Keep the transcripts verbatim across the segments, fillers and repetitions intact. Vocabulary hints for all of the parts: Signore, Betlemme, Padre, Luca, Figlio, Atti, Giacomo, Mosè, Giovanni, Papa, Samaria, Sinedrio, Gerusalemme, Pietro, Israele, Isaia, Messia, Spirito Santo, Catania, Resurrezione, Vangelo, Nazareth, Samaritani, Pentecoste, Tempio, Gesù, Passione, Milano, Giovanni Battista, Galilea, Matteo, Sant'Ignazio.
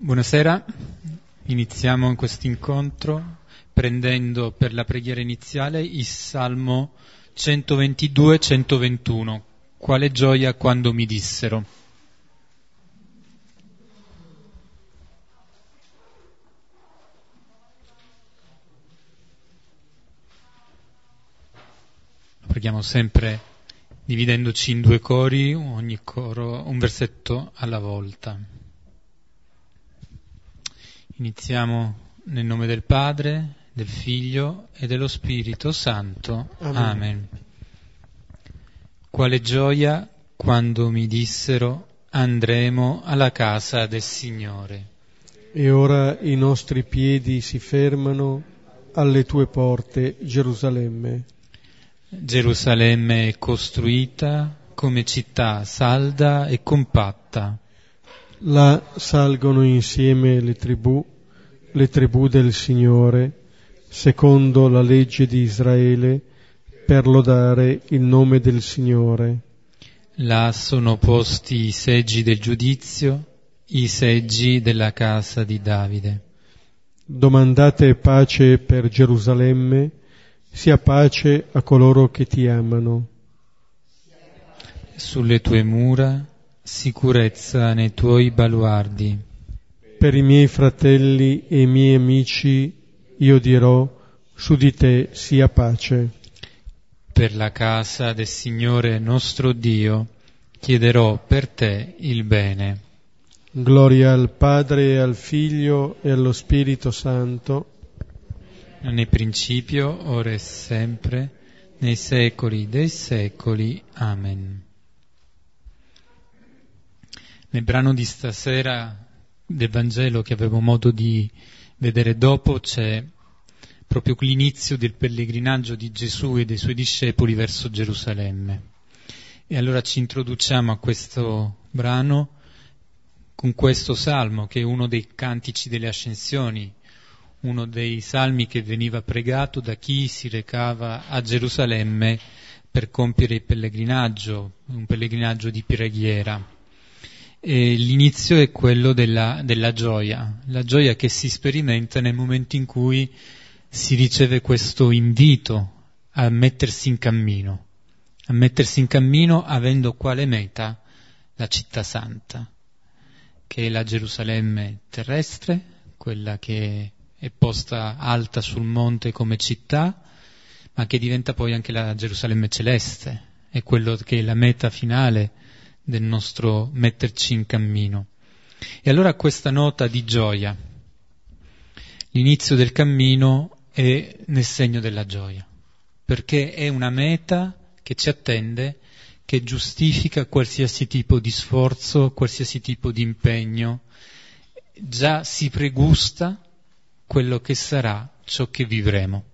Buonasera, iniziamo in questo incontro prendendo per la preghiera iniziale il Salmo centoventidue centoventuno, quale gioia quando mi dissero. Lo preghiamo sempre dividendoci in due cori, ogni coro un versetto alla volta. Iniziamo nel nome del Padre, del Figlio e dello Spirito Santo. Amen. Amen. Quale gioia quando mi dissero andremo alla casa del Signore. E ora i nostri piedi si fermano alle tue porte, Gerusalemme. Gerusalemme è costruita come città salda e compatta. Là salgono insieme le tribù, le tribù del Signore, secondo la legge di Israele, per lodare il nome del Signore. Là sono posti i seggi del giudizio, i seggi della casa di Davide. Domandate pace per Gerusalemme, sia pace a coloro che ti amano. Sulle tue mura sicurezza nei tuoi baluardi. Per i miei fratelli e i miei amici io dirò: su di te sia pace. Per la casa del Signore nostro Dio chiederò per te il bene. Gloria al Padre, al Figlio e allo Spirito Santo. Nel principio, ora e sempre, nei secoli dei secoli. Amen. Nel brano di stasera del Vangelo che avevo modo di vedere dopo c'è proprio l'inizio del pellegrinaggio di Gesù e dei suoi discepoli verso Gerusalemme. E allora ci introduciamo a questo brano con questo salmo, che è uno dei cantici delle ascensioni, uno dei salmi che veniva pregato da chi si recava a Gerusalemme per compiere il pellegrinaggio, un pellegrinaggio di preghiera. E l'inizio è quello della, della gioia, la gioia che si sperimenta nel momento in cui si riceve questo invito a mettersi in cammino, a mettersi in cammino avendo quale meta la città santa, che è la Gerusalemme terrestre, quella che è posta alta sul monte come città, ma che diventa poi anche la Gerusalemme celeste, è quello che è la meta finale del nostro metterci in cammino. E allora questa nota di gioia, l'inizio del cammino è nel segno della gioia, perché è una meta che ci attende, che giustifica qualsiasi tipo di sforzo, qualsiasi tipo di impegno, già si pregusta quello che sarà ciò che vivremo.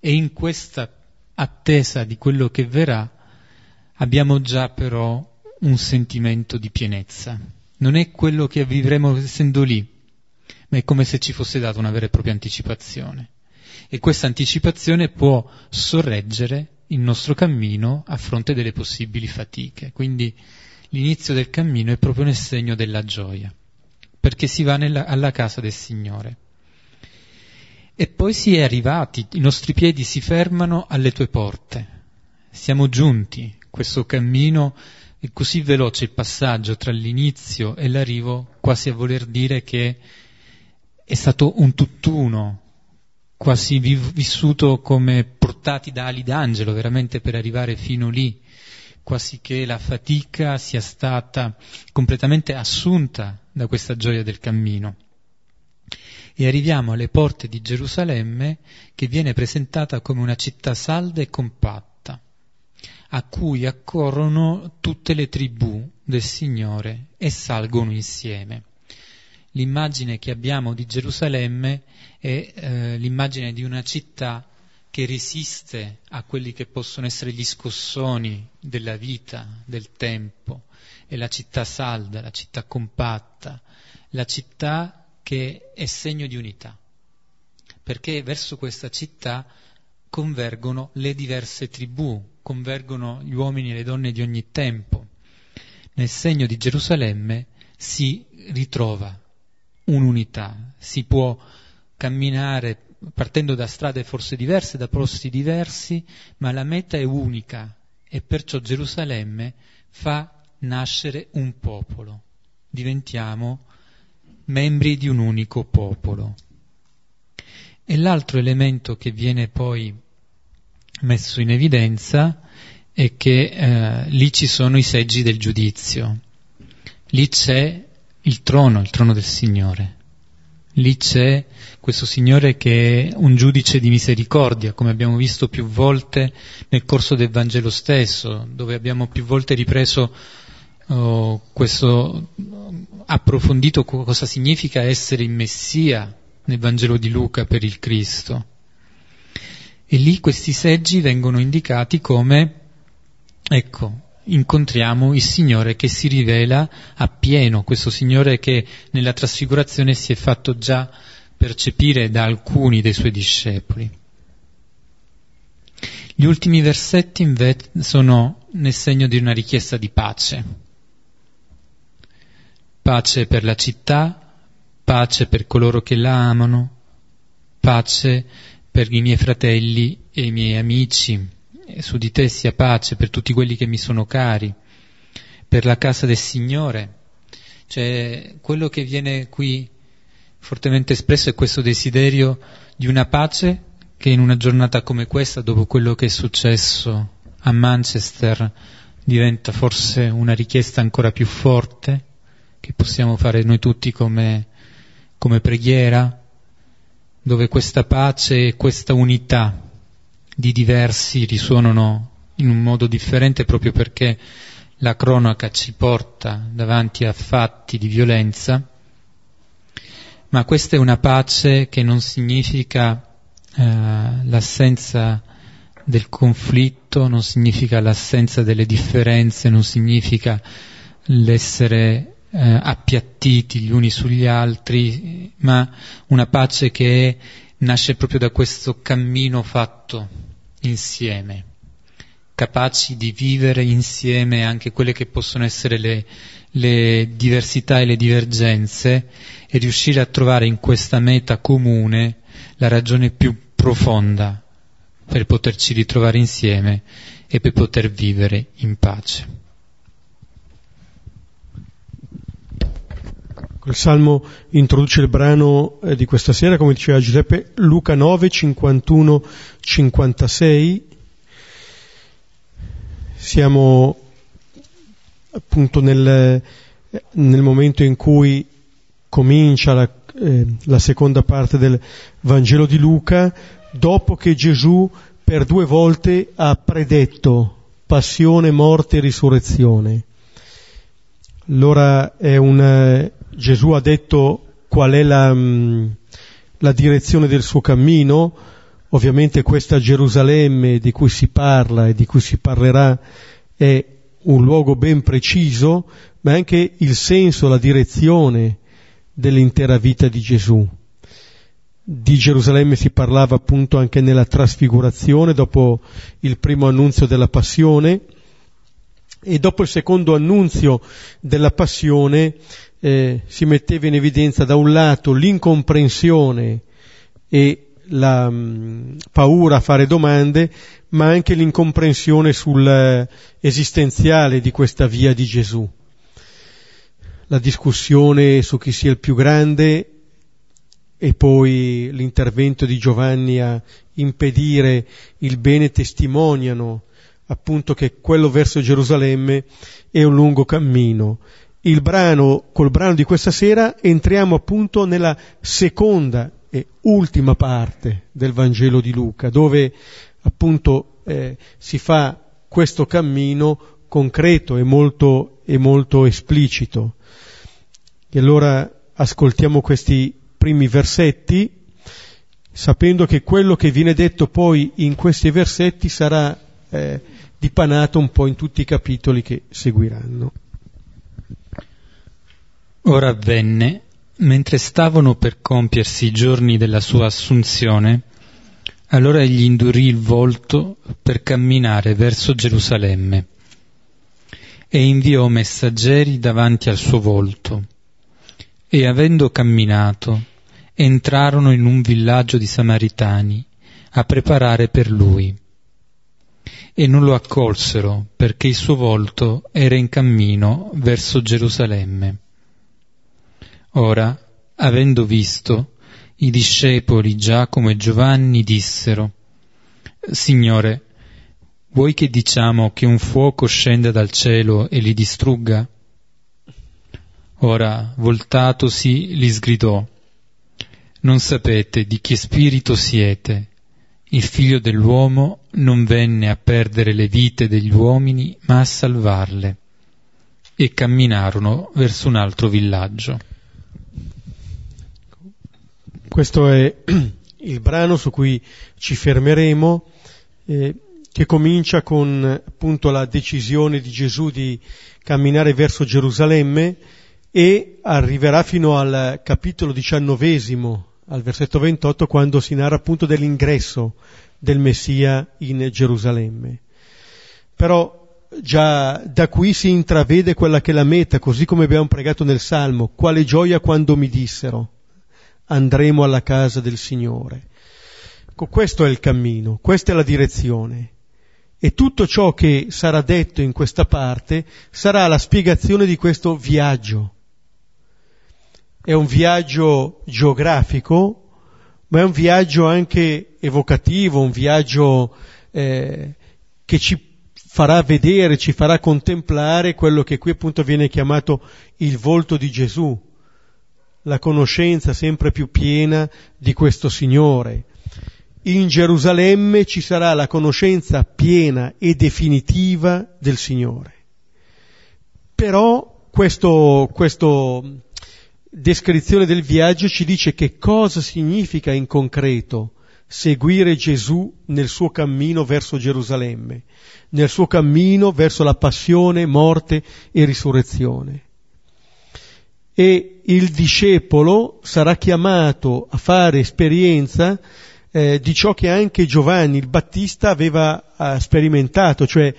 E in questa attesa di quello che verrà abbiamo già però un sentimento di pienezza. Non è quello che vivremo essendo lì, ma è come se ci fosse data una vera e propria anticipazione. E questa anticipazione può sorreggere il nostro cammino a fronte delle possibili fatiche. Quindi l'inizio del cammino è proprio nel segno della gioia, perché si va nella, alla casa del Signore. E poi si è arrivati, i nostri piedi si fermano alle tue porte. Siamo giunti, questo cammino è così veloce, il passaggio tra l'inizio e l'arrivo, quasi a voler dire che è stato un tutt'uno, quasi viv- vissuto come portati da ali d'angelo, veramente per arrivare fino lì, quasi che la fatica sia stata completamente assunta da questa gioia del cammino. E arriviamo alle porte di Gerusalemme, che viene presentata come una città salda e compatta, a cui accorrono tutte le tribù del Signore e salgono insieme. L'immagine che abbiamo di Gerusalemme è eh, l'immagine di una città che resiste a quelli che possono essere gli scossoni della vita, del tempo. È la città salda, la città compatta, la città che è segno di unità, perché verso questa città convergono le diverse tribù, convergono gli uomini e le donne di ogni tempo. Nel segno di Gerusalemme si ritrova un'unità, si può camminare partendo da strade forse diverse, da posti diversi, ma la meta è unica e perciò Gerusalemme fa nascere un popolo, diventiamo membri di un unico popolo. E l'altro elemento che viene poi messo in evidenza è che eh, lì ci sono i seggi del giudizio, lì c'è il trono, il trono del Signore. Lì c'è questo Signore che è un giudice di misericordia, come abbiamo visto più volte nel corso del Vangelo stesso, dove abbiamo più volte ripreso oh, questo, approfondito cosa significa essere il Messia nel Vangelo di Luca per il Cristo. E lì questi seggi vengono indicati come, ecco, incontriamo il Signore che si rivela appieno, questo Signore che nella Trasfigurazione si è fatto già percepire da alcuni dei suoi discepoli. Gli ultimi versetti invece sono nel segno di una richiesta di pace. Pace per la città, pace per coloro che la amano, pace per i miei fratelli e i miei amici. Su di te sia pace per tutti quelli che mi sono cari, per la casa del Signore. Cioè, quello che viene qui fortemente espresso è questo desiderio di una pace che in una giornata come questa, dopo quello che è successo a Manchester, diventa forse una richiesta ancora più forte che possiamo fare noi tutti come, come preghiera, dove questa pace e questa unità di diversi risuonano in un modo differente, proprio perché la cronaca ci porta davanti a fatti di violenza, ma questa è una pace che non significa eh, l'assenza del conflitto, non significa l'assenza delle differenze, non significa l'essere eh, appiattiti gli uni sugli altri, ma una pace che nasce proprio da questo cammino fatto insieme, capaci di vivere insieme anche quelle che possono essere le, le diversità e le divergenze, e riuscire a trovare in questa meta comune la ragione più profonda per poterci ritrovare insieme e per poter vivere in pace. Il Salmo introduce il brano eh, di questa sera, come diceva Giuseppe, Luca nove, cinquantuno, cinquantasei. Siamo appunto nel, nel momento in cui comincia la, eh, la seconda parte del Vangelo di Luca, dopo che Gesù per due volte ha predetto passione, morte e risurrezione. Allora è un... Gesù ha detto qual è la, la direzione del suo cammino. Ovviamente questa Gerusalemme di cui si parla e di cui si parlerà è un luogo ben preciso, ma anche il senso, la direzione dell'intera vita di Gesù. Di Gerusalemme si parlava appunto anche nella Trasfigurazione, dopo il primo annunzio della Passione, e dopo il secondo annunzio della Passione Eh, si metteva in evidenza da un lato l'incomprensione e la mh, paura a fare domande, ma anche l'incomprensione sul eh, esistenziale di questa via di Gesù, la discussione su chi sia il più grande, e poi l'intervento di Giovanni a impedire il bene testimoniano appunto che quello verso Gerusalemme è un lungo cammino. Il brano, col brano di questa sera entriamo appunto nella seconda e ultima parte del Vangelo di Luca, dove appunto eh, si fa questo cammino concreto e molto, e molto esplicito. E allora ascoltiamo questi primi versetti, sapendo che quello che viene detto poi in questi versetti sarà eh, dipanato un po' in tutti i capitoli che seguiranno. Ora avvenne, mentre stavano per compiersi i giorni della sua assunzione, allora egli indurì il volto per camminare verso Gerusalemme e inviò messaggeri davanti al suo volto E avendo camminato, entrarono in un villaggio di Samaritani a preparare per lui. E non lo accolsero, perché il suo volto era in cammino verso Gerusalemme. Ora, avendo visto, i discepoli Giacomo e Giovanni dissero: «Signore, vuoi che diciamo che un fuoco scenda dal cielo e li distrugga?» Ora, voltatosi, li sgridò: «Non sapete di che spirito siete? Il Figlio dell'uomo non venne a perdere le vite degli uomini, ma a salvarle». E camminarono verso un altro villaggio. Questo è il brano su cui ci fermeremo, eh, che comincia con appunto la decisione di Gesù di camminare verso Gerusalemme e arriverà fino al capitolo diciannovesimo, al versetto ventotto, quando si narra appunto dell'ingresso del Messia in Gerusalemme. Però già da qui si intravede quella che è la meta, così come abbiamo pregato nel Salmo: «Quale gioia quando mi dissero: andremo alla casa del Signore». Ecco, questo è il cammino, questa è la direzione. E tutto ciò che sarà detto in questa parte sarà la spiegazione di questo viaggio. È un viaggio geografico, ma è un viaggio anche evocativo, un viaggio eh, che ci farà vedere, ci farà contemplare quello che qui appunto viene chiamato il volto di Gesù, la conoscenza sempre più piena di questo Signore. In Gerusalemme ci sarà la conoscenza piena e definitiva del Signore. Però questo, questo descrizione del viaggio ci dice che cosa significa in concreto seguire Gesù nel suo cammino verso Gerusalemme, nel suo cammino verso la passione, morte e risurrezione. E il discepolo sarà chiamato a fare esperienza eh, di ciò che anche Giovanni il Battista aveva eh, sperimentato, cioè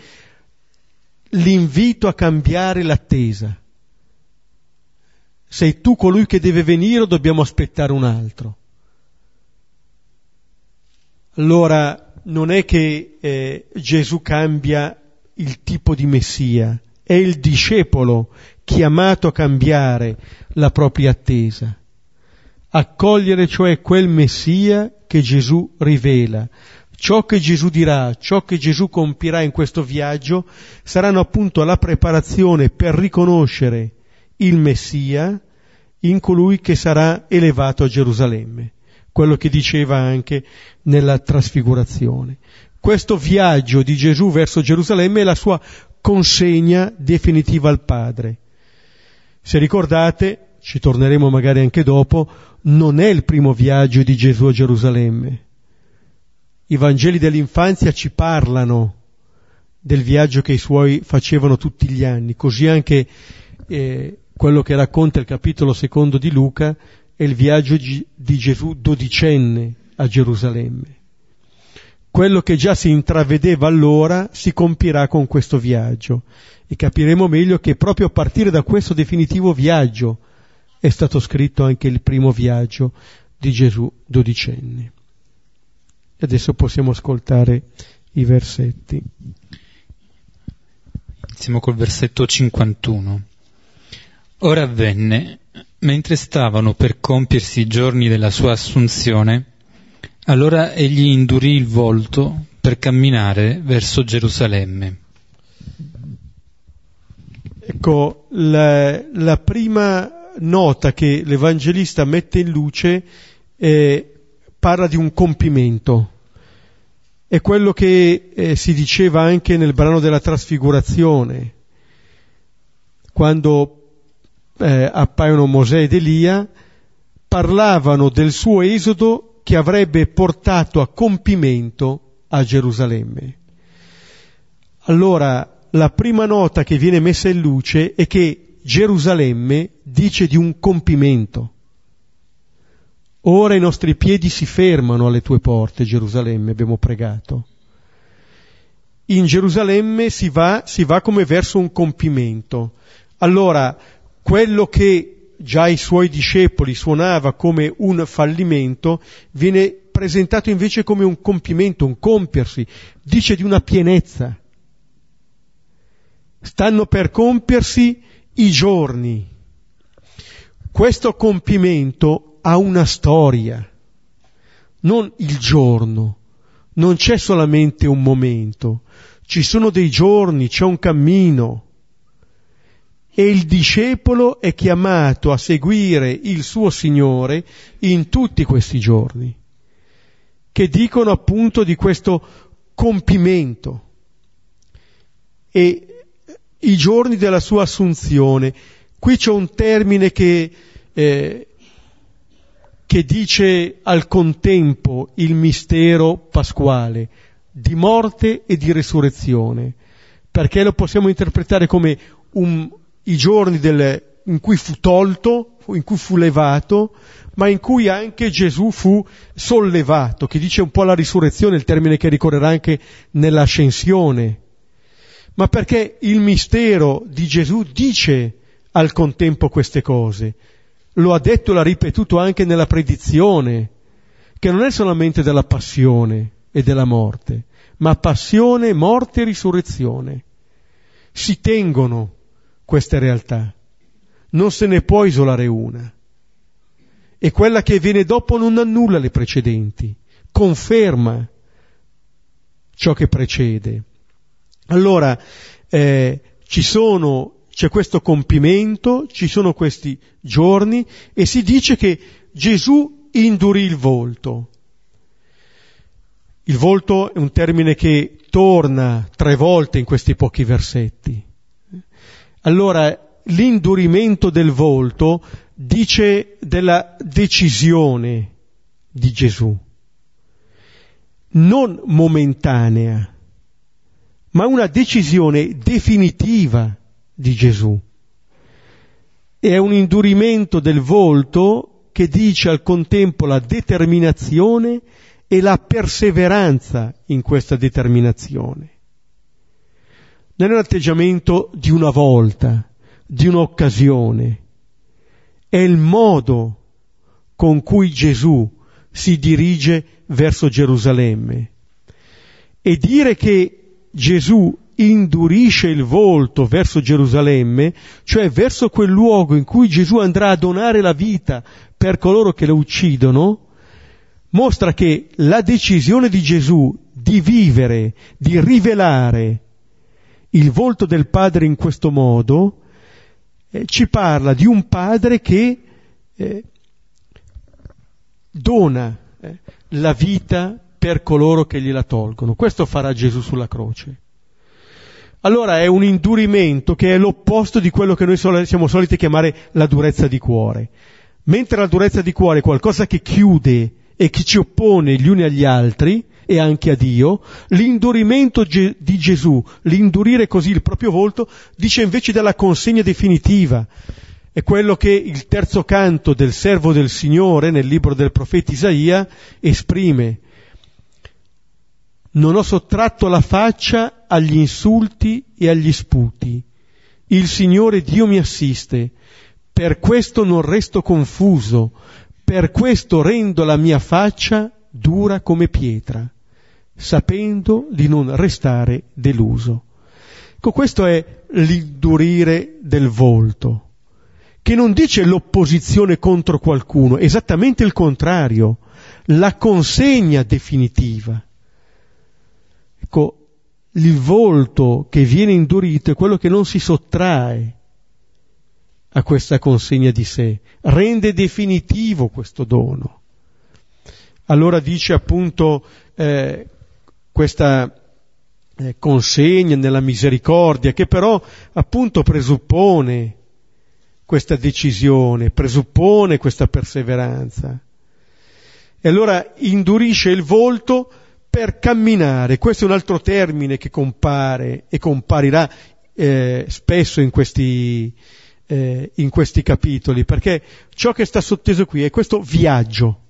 l'invito a cambiare l'attesa. Sei tu colui che deve venire o dobbiamo aspettare un altro? Allora non è che eh, Gesù cambia il tipo di Messia, è il discepolo chiamato a cambiare la propria attesa, accogliere cioè quel Messia che Gesù rivela. Ciò che Gesù dirà, ciò che Gesù compirà in questo viaggio saranno appunto la preparazione per riconoscere il Messia in colui che sarà elevato a Gerusalemme, quello che diceva anche nella Trasfigurazione. Questo viaggio di Gesù verso Gerusalemme è la sua consegna definitiva al Padre. Se ricordate, ci torneremo magari anche dopo, non è il primo viaggio di Gesù a Gerusalemme. I Vangeli dell'infanzia ci parlano del viaggio che i suoi facevano tutti gli anni, così anche eh, quello che racconta il capitolo secondo di Luca è il viaggio di Gesù dodicenne a Gerusalemme. Quello che già si intravedeva allora si compirà con questo viaggio, e capiremo meglio che proprio a partire da questo definitivo viaggio è stato scritto anche il primo viaggio di Gesù dodicenne. E adesso possiamo ascoltare i versetti. Iniziamo col versetto cinquantuno. Ora avvenne, mentre stavano per compiersi i giorni della sua assunzione, allora egli indurì il volto per camminare verso Gerusalemme. Ecco, la, la prima nota che l'Evangelista mette in luce eh, parla di un compimento. È quello che eh, si diceva anche nel brano della Trasfigurazione, quando eh, appaiono Mosè ed Elia, parlavano del suo esodo che avrebbe portato a compimento a Gerusalemme. Allora, la prima nota che viene messa in luce è che Gerusalemme dice di un compimento. Ora i nostri piedi si fermano alle tue porte, Gerusalemme, abbiamo pregato. In Gerusalemme si va, si va come verso un compimento. Allora, quello che già ai suoi discepoli suonava come un fallimento, viene presentato invece come un compimento, un compiersi, dice di una pienezza. Stanno per compiersi i giorni. Questo compimento ha una storia, non il giorno, non c'è solamente un momento, ci sono dei giorni, c'è un cammino. E il discepolo è chiamato a seguire il suo Signore in tutti questi giorni, che dicono appunto di questo compimento. E i giorni della sua assunzione, qui c'è un termine che, eh, che dice al contempo il mistero pasquale, di morte e di resurrezione, perché lo possiamo interpretare come un... i giorni del, in cui fu tolto, in cui fu levato, ma in cui anche Gesù fu sollevato, che dice un po' la risurrezione, il termine che ricorrerà anche nell'ascensione, ma perché il mistero di Gesù dice al contempo queste cose, lo ha detto e l'ha ripetuto anche nella predizione, che non è solamente della passione e della morte, ma passione, morte e risurrezione. Si tengono queste realtà, non se ne può isolare una, e quella che viene dopo non annulla le precedenti, conferma ciò che precede. Allora eh, ci sono c'è questo compimento, ci sono questi giorni, e si dice che Gesù indurì il volto. Il volto è un termine che torna tre volte in questi pochi versetti. Allora, l'indurimento del volto dice della decisione di Gesù, non momentanea, ma una decisione definitiva di Gesù. È un indurimento del volto che dice al contempo la determinazione e la perseveranza in questa determinazione. Non è un atteggiamento di una volta, di un'occasione. È il modo con cui Gesù si dirige verso Gerusalemme. E dire che Gesù indurisce il volto verso Gerusalemme, cioè verso quel luogo in cui Gesù andrà a donare la vita per coloro che lo uccidono, mostra che la decisione di Gesù di vivere, di rivelare il volto del Padre in questo modo eh, ci parla di un Padre che eh, dona eh, la vita per coloro che gliela tolgono. Questo farà Gesù sulla croce. Allora è un indurimento che è l'opposto di quello che noi sol- siamo soliti chiamare la durezza di cuore. Mentre la durezza di cuore è qualcosa che chiude e che ci oppone gli uni agli altri, e anche a Dio, l'indurimento di Gesù, l'indurire così il proprio volto, dice invece della consegna definitiva. È quello che il terzo canto del servo del Signore nel libro del profeta Isaia esprime. Non ho sottratto la faccia agli insulti e agli sputi. Il Signore Dio mi assiste. Per questo non resto confuso. Per questo rendo la mia faccia dura come pietra, sapendo di non restare deluso. Ecco, questo è l'indurire del volto, che non dice l'opposizione contro qualcuno, esattamente il contrario, la consegna definitiva. Ecco, il volto che viene indurito è quello che non si sottrae a questa consegna di sé, rende definitivo questo dono. Allora dice appunto eh, questa eh, consegna nella misericordia, che però appunto presuppone questa decisione, presuppone questa perseveranza. E allora indurisce il volto per camminare. Questo è un altro termine che compare e comparirà eh, spesso in questi, eh, in questi capitoli, perché ciò che sta sotteso qui è questo viaggio,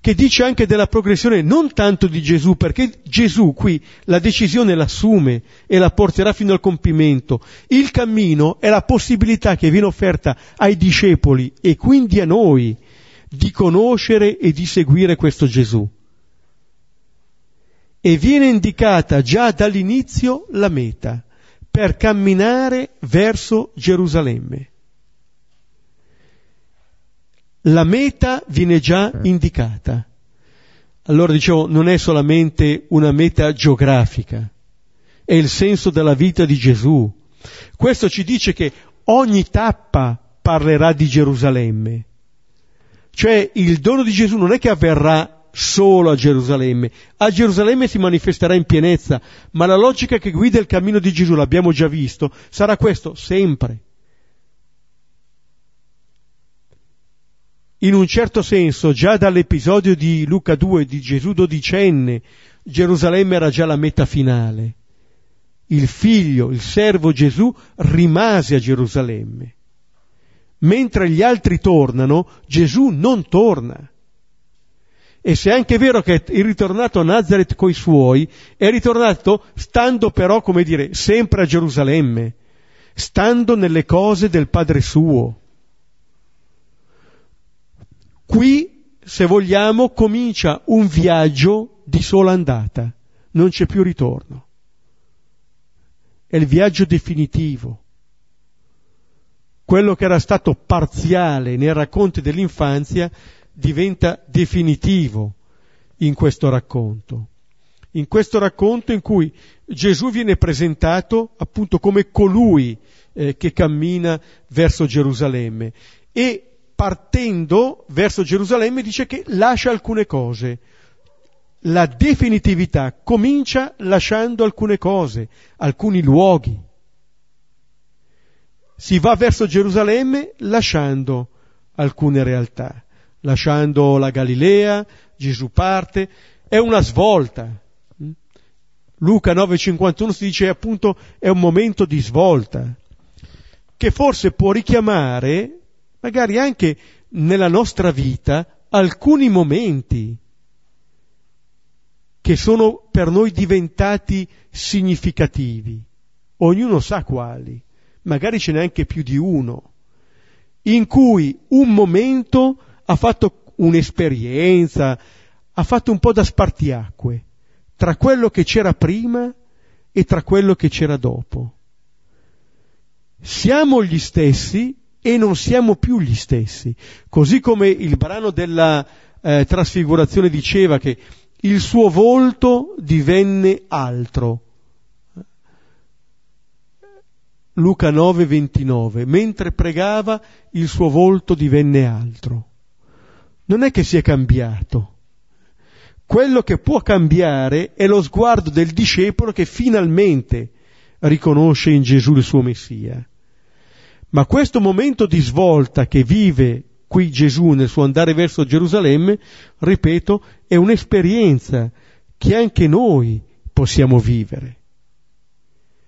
che dice anche della progressione non tanto di Gesù, perché Gesù qui la decisione l'assume e la porterà fino al compimento. Il cammino è la possibilità che viene offerta ai discepoli e quindi a noi di conoscere e di seguire questo Gesù. E viene indicata già dall'inizio la meta per camminare verso Gerusalemme. La meta viene già indicata. Allora dicevo, non è solamente una meta geografica, è il senso della vita di Gesù. Questo ci dice che ogni tappa parlerà di Gerusalemme. Cioè il dono di Gesù non è che avverrà solo a Gerusalemme. A Gerusalemme si manifesterà in pienezza, ma la logica che guida il cammino di Gesù, l'abbiamo già visto, sarà questo sempre. In un certo senso, già dall'episodio di Luca due di Gesù dodicenne, Gerusalemme era già la meta finale. Il figlio, il servo Gesù, rimase a Gerusalemme. Mentre gli altri tornano, Gesù non torna. E se è anche vero che è ritornato a Nazareth coi suoi, è ritornato stando però, come dire, sempre a Gerusalemme, stando nelle cose del Padre suo. Qui, se vogliamo, comincia un viaggio di sola andata, non c'è più ritorno. È il viaggio definitivo. Quello che era stato parziale nei racconti dell'infanzia diventa definitivo in questo racconto. In questo racconto in cui Gesù viene presentato appunto come colui eh, che cammina verso Gerusalemme e partendo verso Gerusalemme dice che lascia alcune cose. La definitività comincia lasciando alcune cose, alcuni luoghi. Si va verso Gerusalemme lasciando alcune realtà, lasciando la Galilea, Gesù parte, è una svolta. Luca nove cinquantuno si dice appunto è un momento di svolta, che forse può richiamare magari anche nella nostra vita alcuni momenti che sono per noi diventati significativi, ognuno sa quali, magari ce n'è anche più di uno, in cui un momento ha fatto un'esperienza, ha fatto un po' da spartiacque tra quello che c'era prima e tra quello che c'era dopo. Siamo gli stessi e non siamo più gli stessi, così come il brano della eh, Trasfigurazione diceva che il suo volto divenne altro. Luca nove ventinove, mentre pregava il suo volto divenne altro. Non è che si è cambiato. Quello che può cambiare è lo sguardo del discepolo che finalmente riconosce in Gesù il suo Messia. Ma questo momento di svolta che vive qui Gesù nel suo andare verso Gerusalemme, ripeto, è un'esperienza che anche noi possiamo vivere.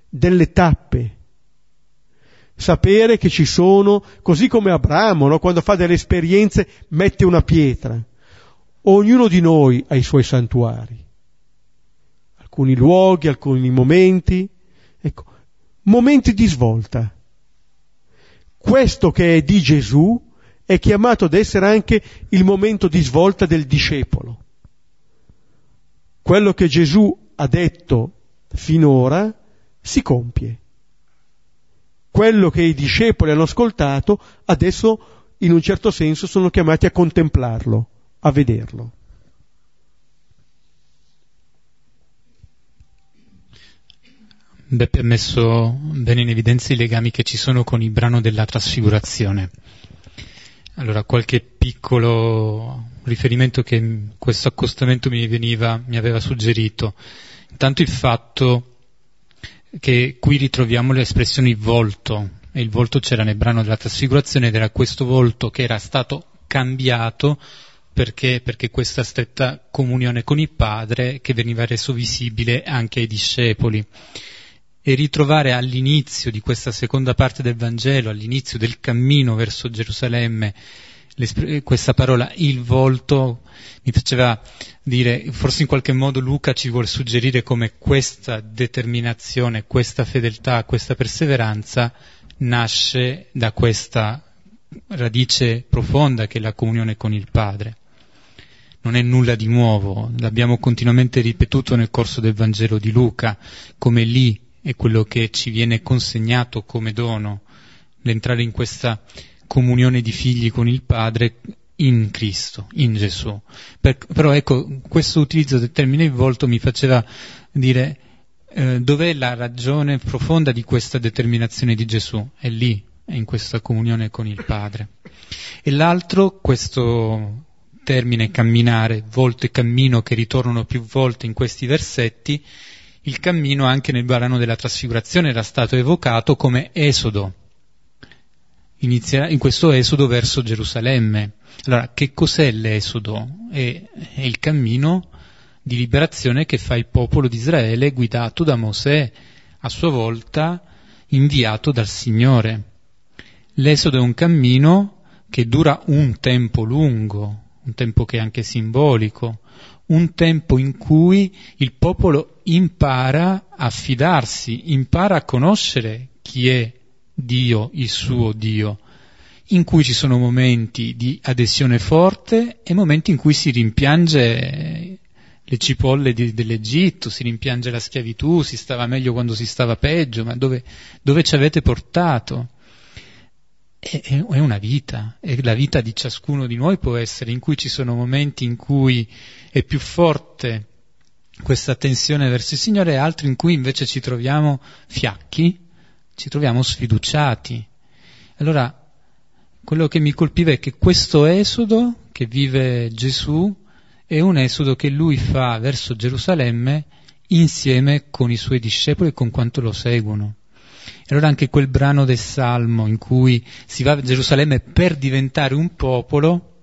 Delle tappe. Sapere che ci sono, così come Abramo, no? Quando fa delle esperienze mette una pietra. Ognuno di noi ha i suoi santuari. Alcuni luoghi, alcuni momenti. Ecco, momenti di svolta. Questo che è di Gesù è chiamato ad essere anche il momento di svolta del discepolo. Quello che Gesù ha detto finora si compie. Quello che i discepoli hanno ascoltato, adesso in un certo senso sono chiamati a contemplarlo, a vederlo. Beppe ha messo bene in evidenza i legami che ci sono con il brano della Trasfigurazione. Allora, qualche piccolo riferimento che questo accostamento mi veniva, mi aveva suggerito. Intanto il fatto che qui ritroviamo le espressioni volto, e il volto c'era nel brano della Trasfigurazione ed era questo volto che era stato cambiato perché, perché questa stretta comunione con il Padre che veniva reso visibile anche ai discepoli. E ritrovare all'inizio di questa seconda parte del Vangelo, all'inizio del cammino verso Gerusalemme, questa parola, il volto, mi piaceva dire, forse in qualche modo Luca ci vuole suggerire come questa determinazione, questa fedeltà, questa perseveranza nasce da questa radice profonda che è la comunione con il Padre. Non è nulla di nuovo, l'abbiamo continuamente ripetuto nel corso del Vangelo di Luca, come lì è quello che ci viene consegnato come dono, l'entrare in questa comunione di figli con il Padre in Cristo, in Gesù. Per, però ecco, questo utilizzo del termine il volto mi faceva dire eh, dov'è la ragione profonda di questa determinazione di Gesù? È lì, è in questa comunione con il Padre. E l'altro, questo termine camminare, volto e cammino che ritornano più volte in questi versetti, il cammino anche nel brano della Trasfigurazione era stato evocato come Esodo. Inizierà in questo esodo verso Gerusalemme. Allora, che cos'è l'esodo? È, è il cammino di liberazione che fa il popolo di Israele guidato da Mosè, a sua volta inviato dal Signore. L'esodo è un cammino che dura un tempo lungo, un tempo che è anche simbolico, un tempo in cui il popolo impara a fidarsi, impara a conoscere chi è Dio, il suo Dio, in cui ci sono momenti di adesione forte e momenti in cui si rimpiange le cipolle di, dell'Egitto, si rimpiange la schiavitù, si stava meglio quando si stava peggio, ma dove, dove ci avete portato? È, è una vita, e la vita di ciascuno di noi può essere, in cui ci sono momenti in cui è più forte questa tensione verso il Signore e altri in cui invece ci troviamo fiacchi, ci troviamo sfiduciati. Allora, quello che mi colpiva è che questo esodo che vive Gesù è un esodo che lui fa verso Gerusalemme insieme con i suoi discepoli e con quanto lo seguono. Allora anche quel brano del Salmo in cui si va a Gerusalemme per diventare un popolo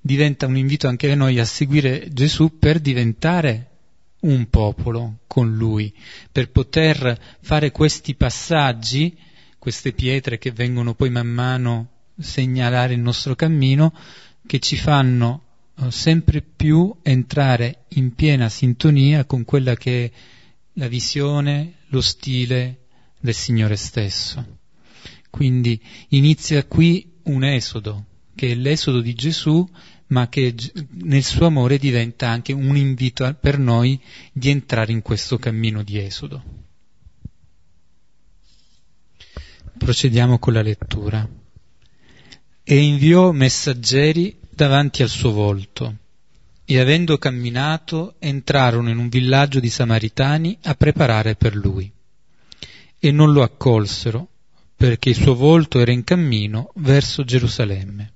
diventa un invito anche a noi a seguire Gesù per diventare un popolo con lui, per poter fare questi passaggi, queste pietre che vengono poi man mano segnalare il nostro cammino, che ci fanno sempre più entrare in piena sintonia con quella che è la visione, lo stile del Signore stesso. Quindi inizia qui un esodo, che è l'esodo di Gesù, ma che nel suo amore diventa anche un invito per noi di entrare in questo cammino di esodo. Procediamo con la lettura. E inviò messaggeri davanti al suo volto, e avendo camminato entrarono in un villaggio di Samaritani a preparare per lui. E non lo accolsero, perché il suo volto era in cammino verso Gerusalemme.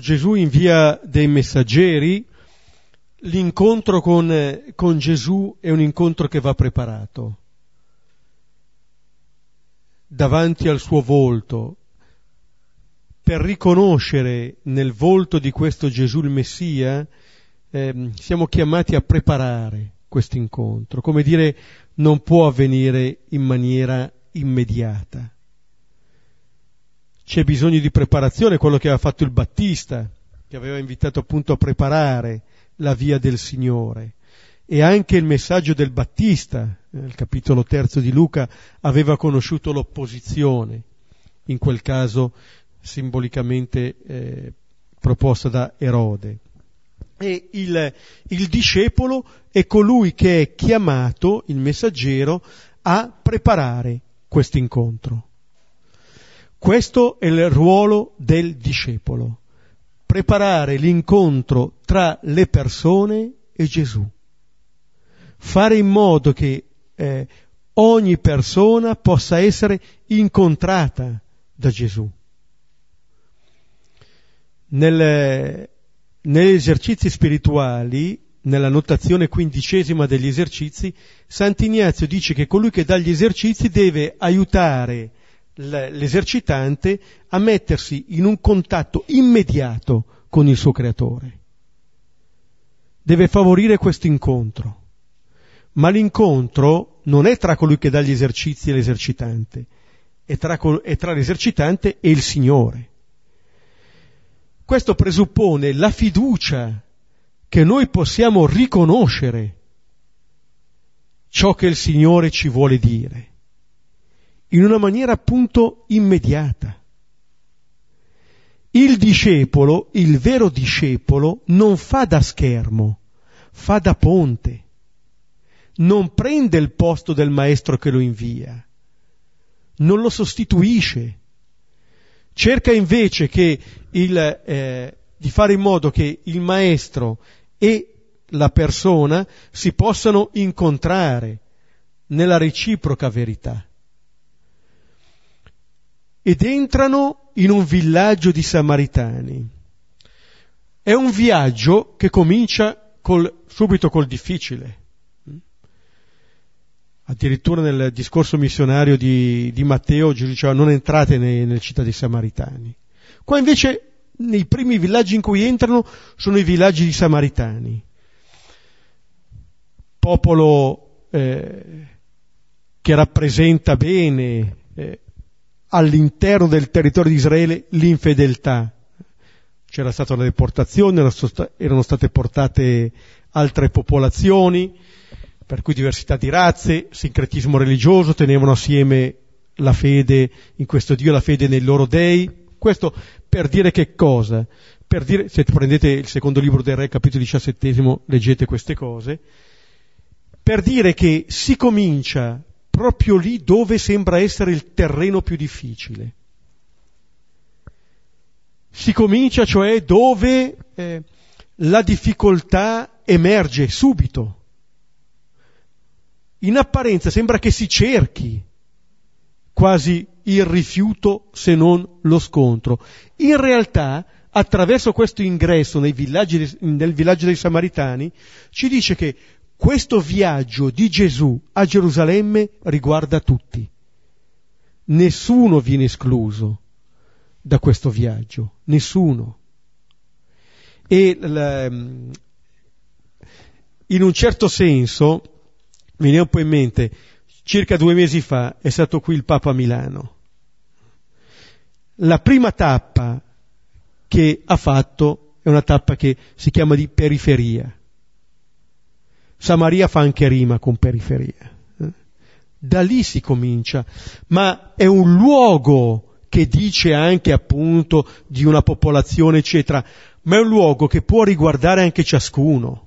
Gesù invia dei messaggeri, l'incontro con, con Gesù è un incontro che va preparato. Davanti al suo volto, per riconoscere nel volto di questo Gesù il Messia, eh, siamo chiamati a preparare questo incontro. Come dire, non può avvenire in maniera immediata. C'è bisogno di preparazione, quello che aveva fatto il Battista, che aveva invitato appunto a preparare la via del Signore. E anche il messaggio del Battista, nel capitolo terzo di Luca, aveva conosciuto l'opposizione, in quel caso simbolicamente eh, proposta da Erode. E il, il discepolo è colui che è chiamato, il messaggero, a preparare questo incontro. Questo è il ruolo del discepolo, preparare l'incontro tra le persone e Gesù, fare in modo che eh, ogni persona possa essere incontrata da Gesù. Nel, negli esercizi spirituali, nella notazione quindicesima degli esercizi, Sant'Ignazio dice che colui che dà gli esercizi deve aiutare l'esercitante a mettersi in un contatto immediato con il suo creatore. Deve favorire questo incontro, ma l'incontro non è tra colui che dà gli esercizi e l'esercitante, è tra, è tra l'esercitante e il Signore. Questo presuppone la fiducia che noi possiamo riconoscere ciò che il Signore ci vuole dire, in una maniera appunto immediata. Il discepolo, il vero discepolo, non fa da schermo, fa da ponte. Non prende il posto del maestro che lo invia, non lo sostituisce. Cerca invece che il, eh, di fare in modo che il maestro e la persona si possano incontrare nella reciproca verità. Ed entrano in un villaggio di Samaritani. È un viaggio che comincia col, subito col difficile. Addirittura nel discorso missionario di, di Matteo Gesù diceva non entrate nei, nelle città dei Samaritani. Qua invece nei primi villaggi in cui entrano sono i villaggi di Samaritani, popolo eh, che rappresenta bene eh, all'interno del territorio di Israele l'infedeltà. C'era stata una deportazione, erano state portate altre popolazioni, per cui diversità di razze, sincretismo religioso, tenevano assieme la fede in questo Dio, la fede nei loro dei. Questo per dire che cosa? Per dire, se prendete il secondo libro del Re, capitolo diciassettesimo, leggete queste cose, per dire che si comincia proprio lì dove sembra essere il terreno più difficile. Si comincia cioè dove eh, la difficoltà emerge subito. In apparenza sembra che si cerchi quasi il rifiuto se non lo scontro. In realtà, attraverso questo ingresso nei villaggi, nel villaggio dei Samaritani, ci dice che questo viaggio di Gesù a Gerusalemme riguarda tutti. Nessuno viene escluso da questo viaggio, nessuno. E in un certo senso mi viene un po' in mente, circa due mesi fa è stato qui il Papa a Milano. La prima tappa che ha fatto è una tappa che si chiama di periferia. Samaria fa anche rima con periferia. Da lì si comincia, ma è un luogo che dice anche appunto di una popolazione eccetera, ma è un luogo che può riguardare anche ciascuno.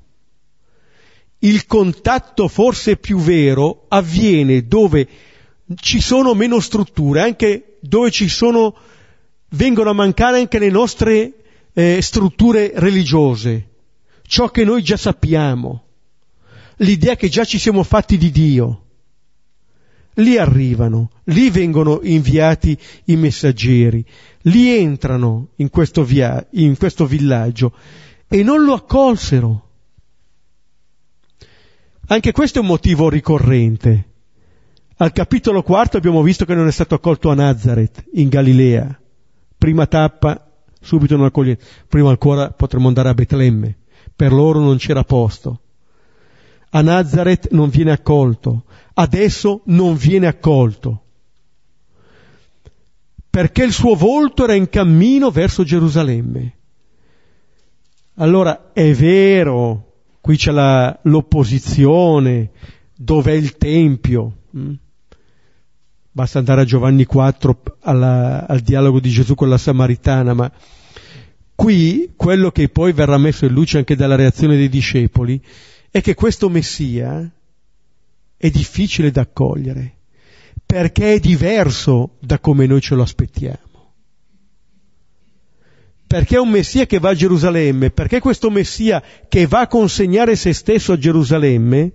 Il contatto forse più vero avviene dove ci sono meno strutture, anche dove ci sono, vengono a mancare anche le nostre eh, strutture religiose, ciò che noi già sappiamo, l'idea che già ci siamo fatti di Dio. Lì arrivano, lì vengono inviati i messaggeri, lì entrano in questo, via, in questo villaggio e non lo accolsero. Anche questo è un motivo ricorrente. Al capitolo quarto abbiamo visto che non è stato accolto a Nazareth, in Galilea. Prima tappa, subito non accoglienza. Prima ancora potremmo andare a Betlemme. Per loro non c'era posto. A Nazareth non viene accolto. Adesso non viene accolto. Perché il suo volto era in cammino verso Gerusalemme. Allora, è vero... Qui c'è la, l'opposizione, dov'è il Tempio? Basta andare a Giovanni quattro alla, al dialogo di Gesù con la Samaritana, ma qui quello che poi verrà messo in luce anche dalla reazione dei discepoli è che questo Messia è difficile da accogliere, perché è diverso da come noi ce lo aspettiamo. Perché è un Messia che va a Gerusalemme, perché questo Messia che va a consegnare se stesso a Gerusalemme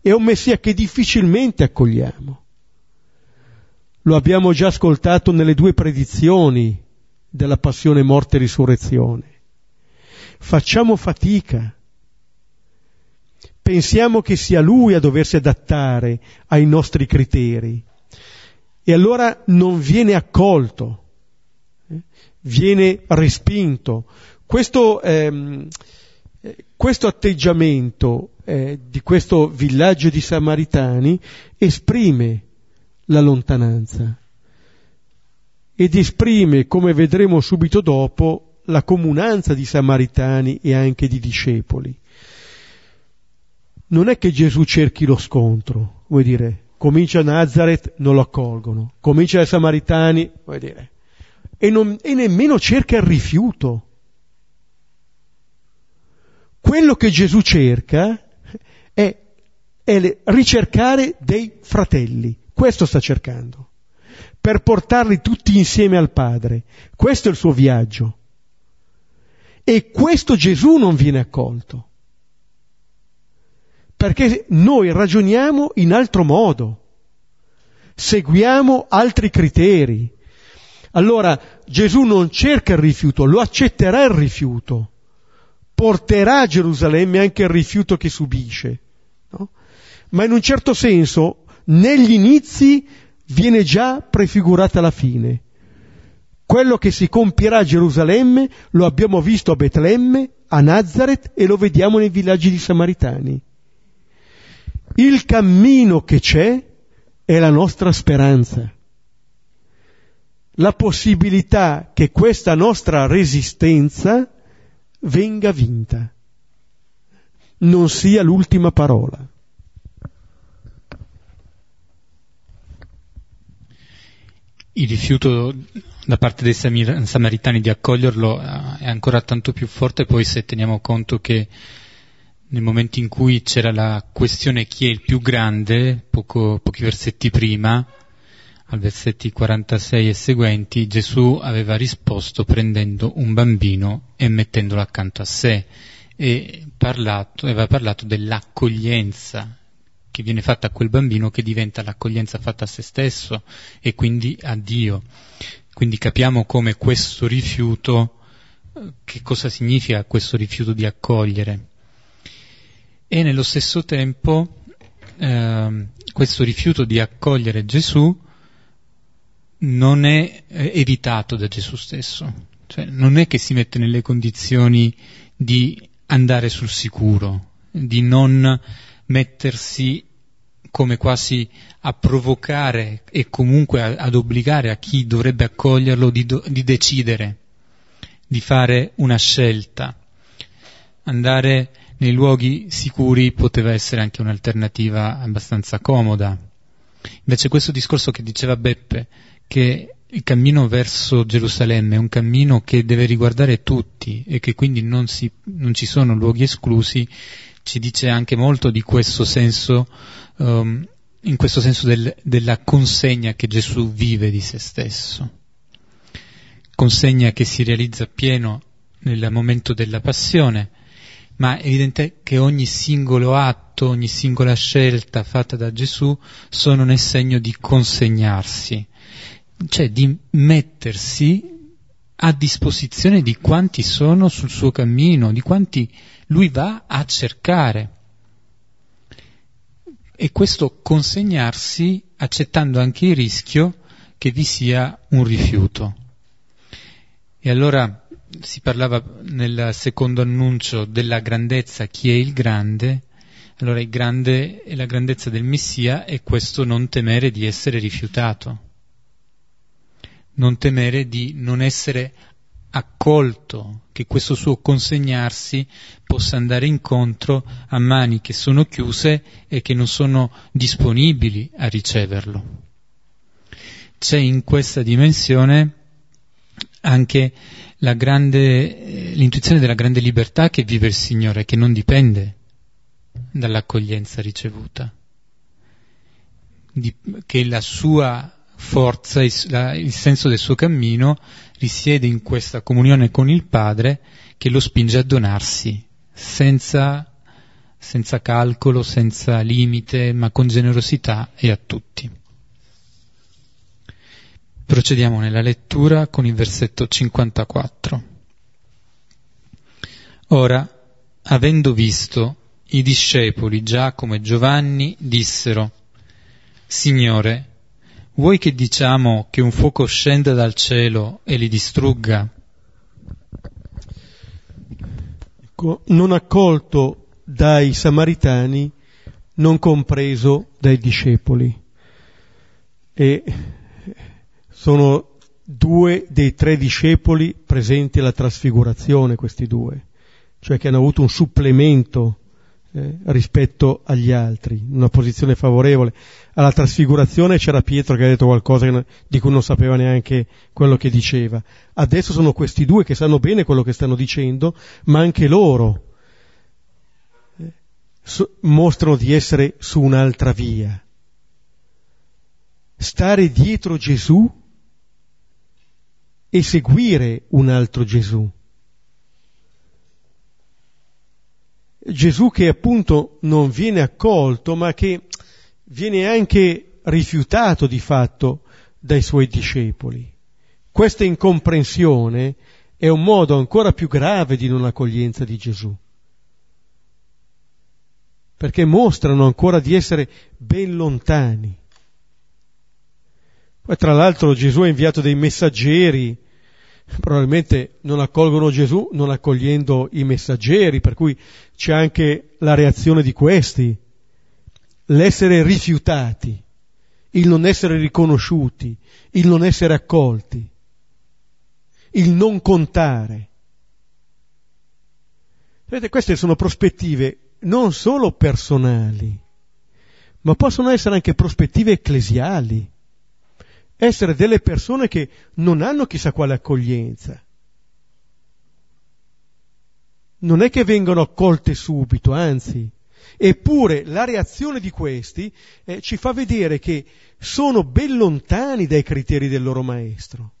è un Messia che difficilmente accogliamo. Lo abbiamo già ascoltato nelle due predizioni della Passione, Morte e Risurrezione. Facciamo fatica. Pensiamo che sia Lui a doversi adattare ai nostri criteri. E allora non viene accolto. Viene respinto. Questo, ehm, questo atteggiamento eh, di questo villaggio di Samaritani esprime la lontananza. ed esprime, come vedremo subito dopo, la comunanza di samaritani e anche di discepoli. Non è che Gesù cerchi lo scontro, vuol dire, comincia a Nazareth, non lo accolgono, comincia ai samaritani, vuol dire, e, non, e nemmeno cerca il rifiuto. Quello che Gesù cerca è, è le, ricercare dei fratelli, questo sta cercando, per portarli tutti insieme al Padre. Questo è il suo viaggio. E questo Gesù non viene accolto. Perché noi ragioniamo in altro modo. Seguiamo altri criteri. Allora, Gesù non cerca il rifiuto, lo accetterà il rifiuto. Porterà a Gerusalemme anche il rifiuto che subisce. No? Ma in un certo senso, negli inizi, viene già prefigurata la fine. Quello che si compirà a Gerusalemme lo abbiamo visto a Betlemme, a Nazareth, e lo vediamo nei villaggi di Samaritani. Il cammino che c'è è la nostra speranza. La possibilità che questa nostra resistenza venga vinta. Non sia l'ultima parola. Il rifiuto da parte dei samaritani di accoglierlo è ancora tanto più forte poi se teniamo conto che nel momento in cui c'era la questione chi è il più grande, poco, pochi versetti prima, al versetti quarantasei e seguenti, Gesù aveva risposto prendendo un bambino e mettendolo accanto a sé e parlato, aveva parlato dell'accoglienza che viene fatta a quel bambino, che diventa l'accoglienza fatta a se stesso e quindi a Dio. Quindi capiamo come questo rifiuto, che cosa significa questo rifiuto di accogliere. E nello stesso tempo eh, questo rifiuto di accogliere Gesù non è evitato da Gesù stesso, cioè non è che si mette nelle condizioni di andare sul sicuro, di non mettersi come quasi a provocare e comunque a, ad obbligare a chi dovrebbe accoglierlo di, do, di decidere, di fare una scelta. Andare nei luoghi sicuri poteva essere anche un'alternativa abbastanza comoda. Invece questo discorso che diceva Beppe, che il cammino verso Gerusalemme è un cammino che deve riguardare tutti e che quindi non, si, non ci sono luoghi esclusi, ci dice anche molto di questo senso, um, in questo senso del, della consegna che Gesù vive di se stesso. Consegna che si realizza pieno nel momento della passione, ma è evidente che ogni singolo atto, ogni singola scelta fatta da Gesù sono nel segno di consegnarsi, cioè di mettersi a disposizione di quanti sono sul suo cammino, di quanti lui va a cercare. E questo consegnarsi accettando anche il rischio che vi sia un rifiuto. E allora si parlava nel secondo annuncio della grandezza, chi è il grande? Allora il grande è la grandezza del Messia, e questo non temere di essere rifiutato. Non temere di non essere accolto, che questo suo consegnarsi possa andare incontro a mani che sono chiuse e che non sono disponibili a riceverlo. C'è in questa dimensione anche la grande, l'intuizione della grande libertà che vive il Signore, che non dipende dall'accoglienza ricevuta, di, che la sua forza, il senso del suo cammino risiede in questa comunione con il Padre che lo spinge a donarsi senza, senza calcolo, senza limite, ma con generosità e a tutti. Procediamo nella lettura con il versetto cinquantaquattro. Ora, avendo visto, i discepoli Giacomo e Giovanni dissero: Signore, vuoi che diciamo che un fuoco scenda dal cielo e li distrugga? Non accolto dai samaritani, non compreso dai discepoli. E sono due dei tre discepoli presenti alla trasfigurazione, questi due, cioè che hanno avuto un supplemento eh, rispetto agli altri, una posizione favorevole. Alla trasfigurazione c'era Pietro che ha detto qualcosa che non, di cui non sapeva neanche quello che diceva. Adesso sono questi due che sanno bene quello che stanno dicendo, ma anche loro eh, so, mostrano di essere su un'altra via. Stare dietro Gesù e seguire un altro Gesù. Gesù che appunto non viene accolto, ma che viene anche rifiutato di fatto dai suoi discepoli. Questa incomprensione è un modo ancora più grave di non accoglienza di Gesù, perché mostrano ancora di essere ben lontani. Poi tra l'altro Gesù ha inviato dei messaggeri, probabilmente non accolgono Gesù non accogliendo i messaggeri, per cui c'è anche la reazione di questi, l'essere rifiutati, il non essere riconosciuti, il non essere accolti, il non contare. Vedete, queste sono prospettive non solo personali, ma possono essere anche prospettive ecclesiali. Essere delle persone che non hanno chissà quale accoglienza. Non è che vengono accolte subito, anzi. Eppure la reazione di questi eh, ci fa vedere che sono ben lontani dai criteri del loro maestro.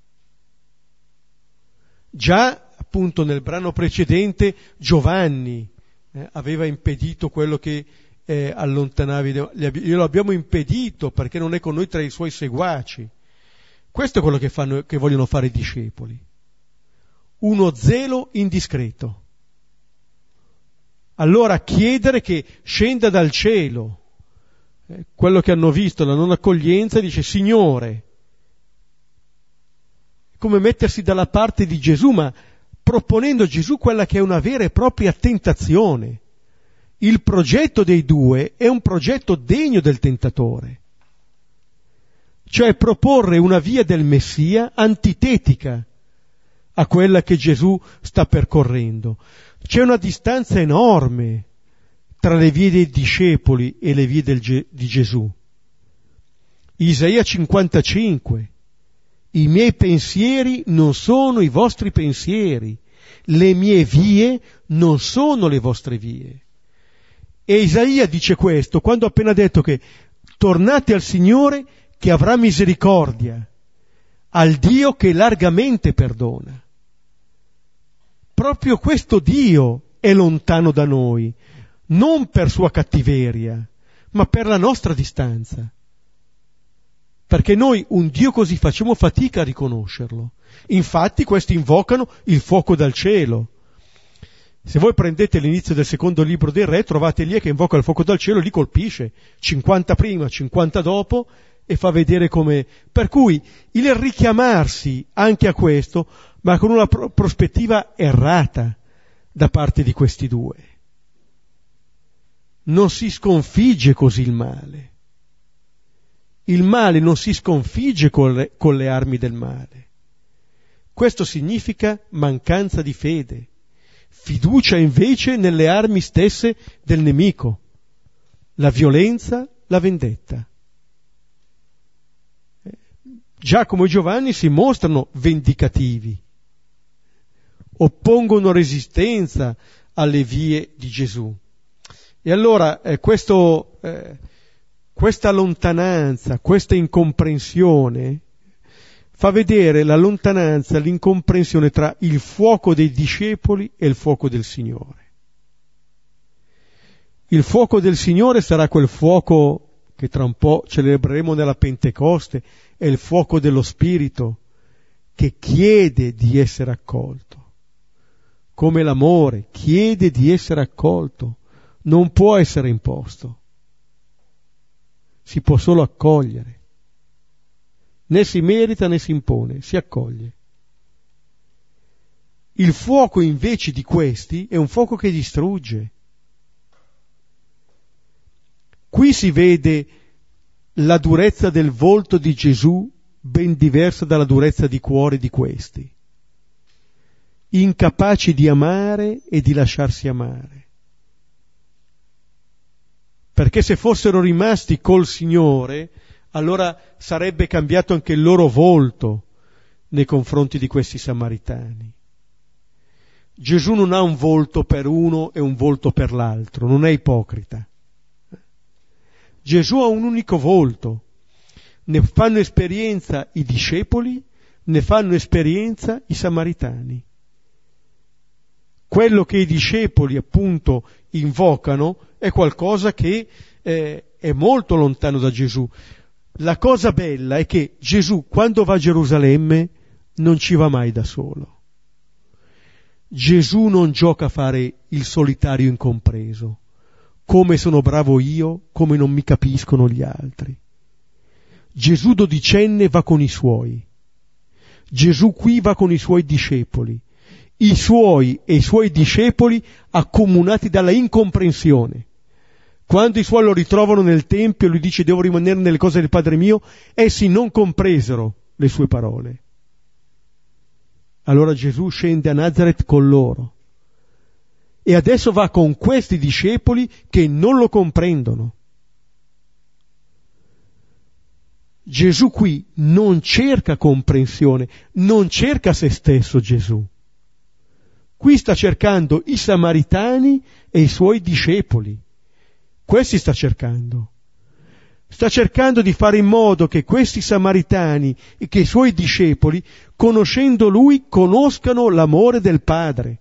Già appunto nel brano precedente Giovanni eh, aveva impedito quello che eh, allontanavi, glielo abbiamo impedito perché non è con noi tra i suoi seguaci. Questo è quello che fanno, che vogliono fare i discepoli. Uno zelo indiscreto. Allora chiedere che scenda dal cielo. Eh, quello che hanno visto, la non accoglienza, dice Signore. Come mettersi dalla parte di Gesù, ma proponendo a Gesù quella che è una vera e propria tentazione. Il progetto dei due è un progetto degno del tentatore. Cioè proporre una via del Messia antitetica a quella che Gesù sta percorrendo. C'è una distanza enorme tra le vie dei discepoli e le vie del Ge- di Gesù. Isaia cinquantacinque. I miei pensieri non sono i vostri pensieri, le mie vie non sono le vostre vie. E Isaia dice questo quando ha appena detto che tornate al Signore che avrà misericordia, al Dio che largamente perdona. Proprio questo Dio è lontano da noi, non per sua cattiveria, ma per la nostra distanza. Perché noi un Dio così facciamo fatica a riconoscerlo. Infatti questi invocano il fuoco dal cielo. Se voi prendete l'inizio del secondo libro del Re, trovate Elia che invoca il fuoco dal cielo e li colpisce, cinquanta prima, cinquanta dopo, e fa vedere come. Per cui il richiamarsi anche a questo, ma con una pro- prospettiva errata da parte di questi due. Non si sconfigge così il male. Il male non si sconfigge con le, con le armi del male. Questo significa mancanza di fede, fiducia invece nelle armi stesse del nemico, la violenza, la vendetta. Giacomo e Giovanni si mostrano vendicativi, oppongono resistenza alle vie di Gesù. E allora eh, questo, eh, questa lontananza, questa incomprensione fa vedere la lontananza, l'incomprensione tra il fuoco dei discepoli e il fuoco del Signore. Il fuoco del Signore sarà quel fuoco che tra un po' celebreremo nella Pentecoste, è il fuoco dello Spirito che chiede di essere accolto. Come l'amore chiede di essere accolto, non può essere imposto. Si può solo accogliere. Né si merita né si impone, si accoglie. Il fuoco invece di questi è un fuoco che distrugge. Qui si vede la durezza del volto di Gesù ben diversa dalla durezza di cuore di questi, incapaci di amare e di lasciarsi amare. Perché se fossero rimasti col Signore, allora sarebbe cambiato anche il loro volto nei confronti di questi samaritani. Gesù non ha un volto per uno e un volto per l'altro, non è ipocrita. Gesù ha un unico volto, ne fanno esperienza i discepoli, ne fanno esperienza i samaritani. Quello che i discepoli appunto invocano è qualcosa che eh, è molto lontano da Gesù. La cosa bella è che Gesù, quando va a Gerusalemme, non ci va mai da solo. Gesù non gioca a fare il solitario incompreso, come sono bravo io, come non mi capiscono gli altri. Gesù dodicenne va con i suoi. Gesù qui va con i suoi discepoli, i suoi e i suoi discepoli accomunati dalla incomprensione. Quando i suoi lo ritrovano nel Tempio, lui dice: devo rimanere nelle cose del Padre mio, essi non compresero le sue parole. Allora Gesù scende a Nazareth con loro e adesso va con questi discepoli che non lo comprendono. Gesù qui non cerca comprensione, non cerca se stesso Gesù. Qui sta cercando i samaritani e i suoi discepoli. Questi sta cercando. Sta cercando di fare in modo che questi samaritani e che i suoi discepoli, conoscendo lui, conoscano l'amore del Padre.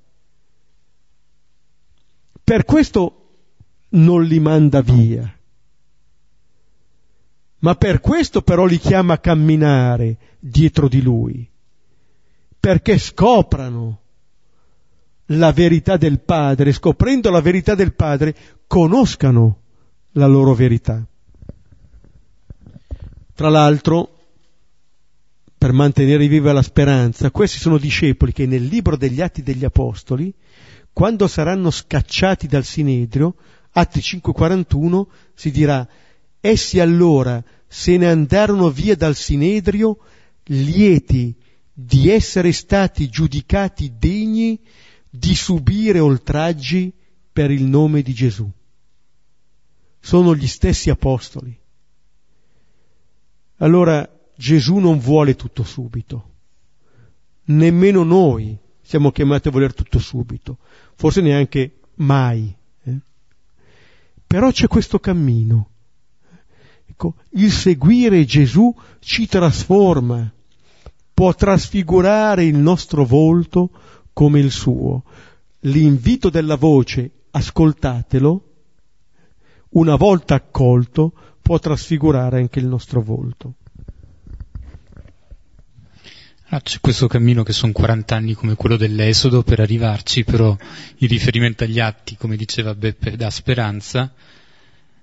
Per questo non li manda via. Ma per questo però li chiama a camminare dietro di lui, perché scoprano la verità del Padre, scoprendo la verità del Padre, conoscano la loro verità. Tra l'altro, per mantenere viva la speranza, questi sono discepoli che nel libro degli Atti degli Apostoli, quando saranno scacciati dal Sinedrio, Atti cinque quarantuno, si dirà: essi allora se ne andarono via dal Sinedrio lieti di essere stati giudicati degni di subire oltraggi per il nome di Gesù. Sono gli stessi apostoli. Allora Gesù non vuole tutto subito. Nemmeno noi siamo chiamati a voler tutto subito, forse neanche mai. Eh? Però c'è questo cammino. Ecco, il seguire Gesù ci trasforma, può trasfigurare il nostro volto come il suo. L'invito della voce, ascoltatelo, una volta accolto, può trasfigurare anche il nostro volto. Ah, c'è questo cammino che sono quaranta anni come quello dell'Esodo per arrivarci, però il riferimento agli Atti, come diceva Beppe, dà speranza,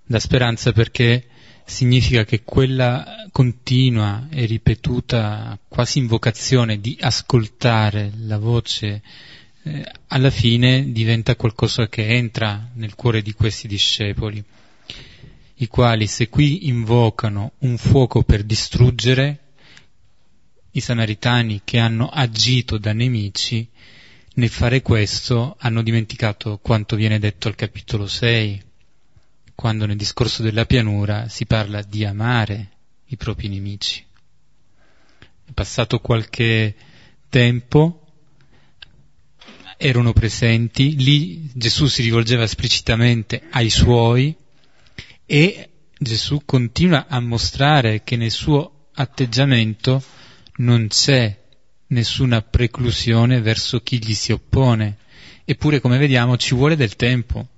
dà speranza perché significa che quella continua e ripetuta quasi invocazione di ascoltare la voce eh, alla fine diventa qualcosa che entra nel cuore di questi discepoli, i quali, se qui invocano un fuoco per distruggere i samaritani che hanno agito da nemici, nel fare questo hanno dimenticato quanto viene detto al capitolo sei, quando nel discorso della pianura si parla di amare i propri nemici. È passato qualche tempo, erano presenti, lì Gesù si rivolgeva esplicitamente ai suoi e Gesù continua a mostrare che nel suo atteggiamento non c'è nessuna preclusione verso chi gli si oppone, eppure, come vediamo, ci vuole del tempo.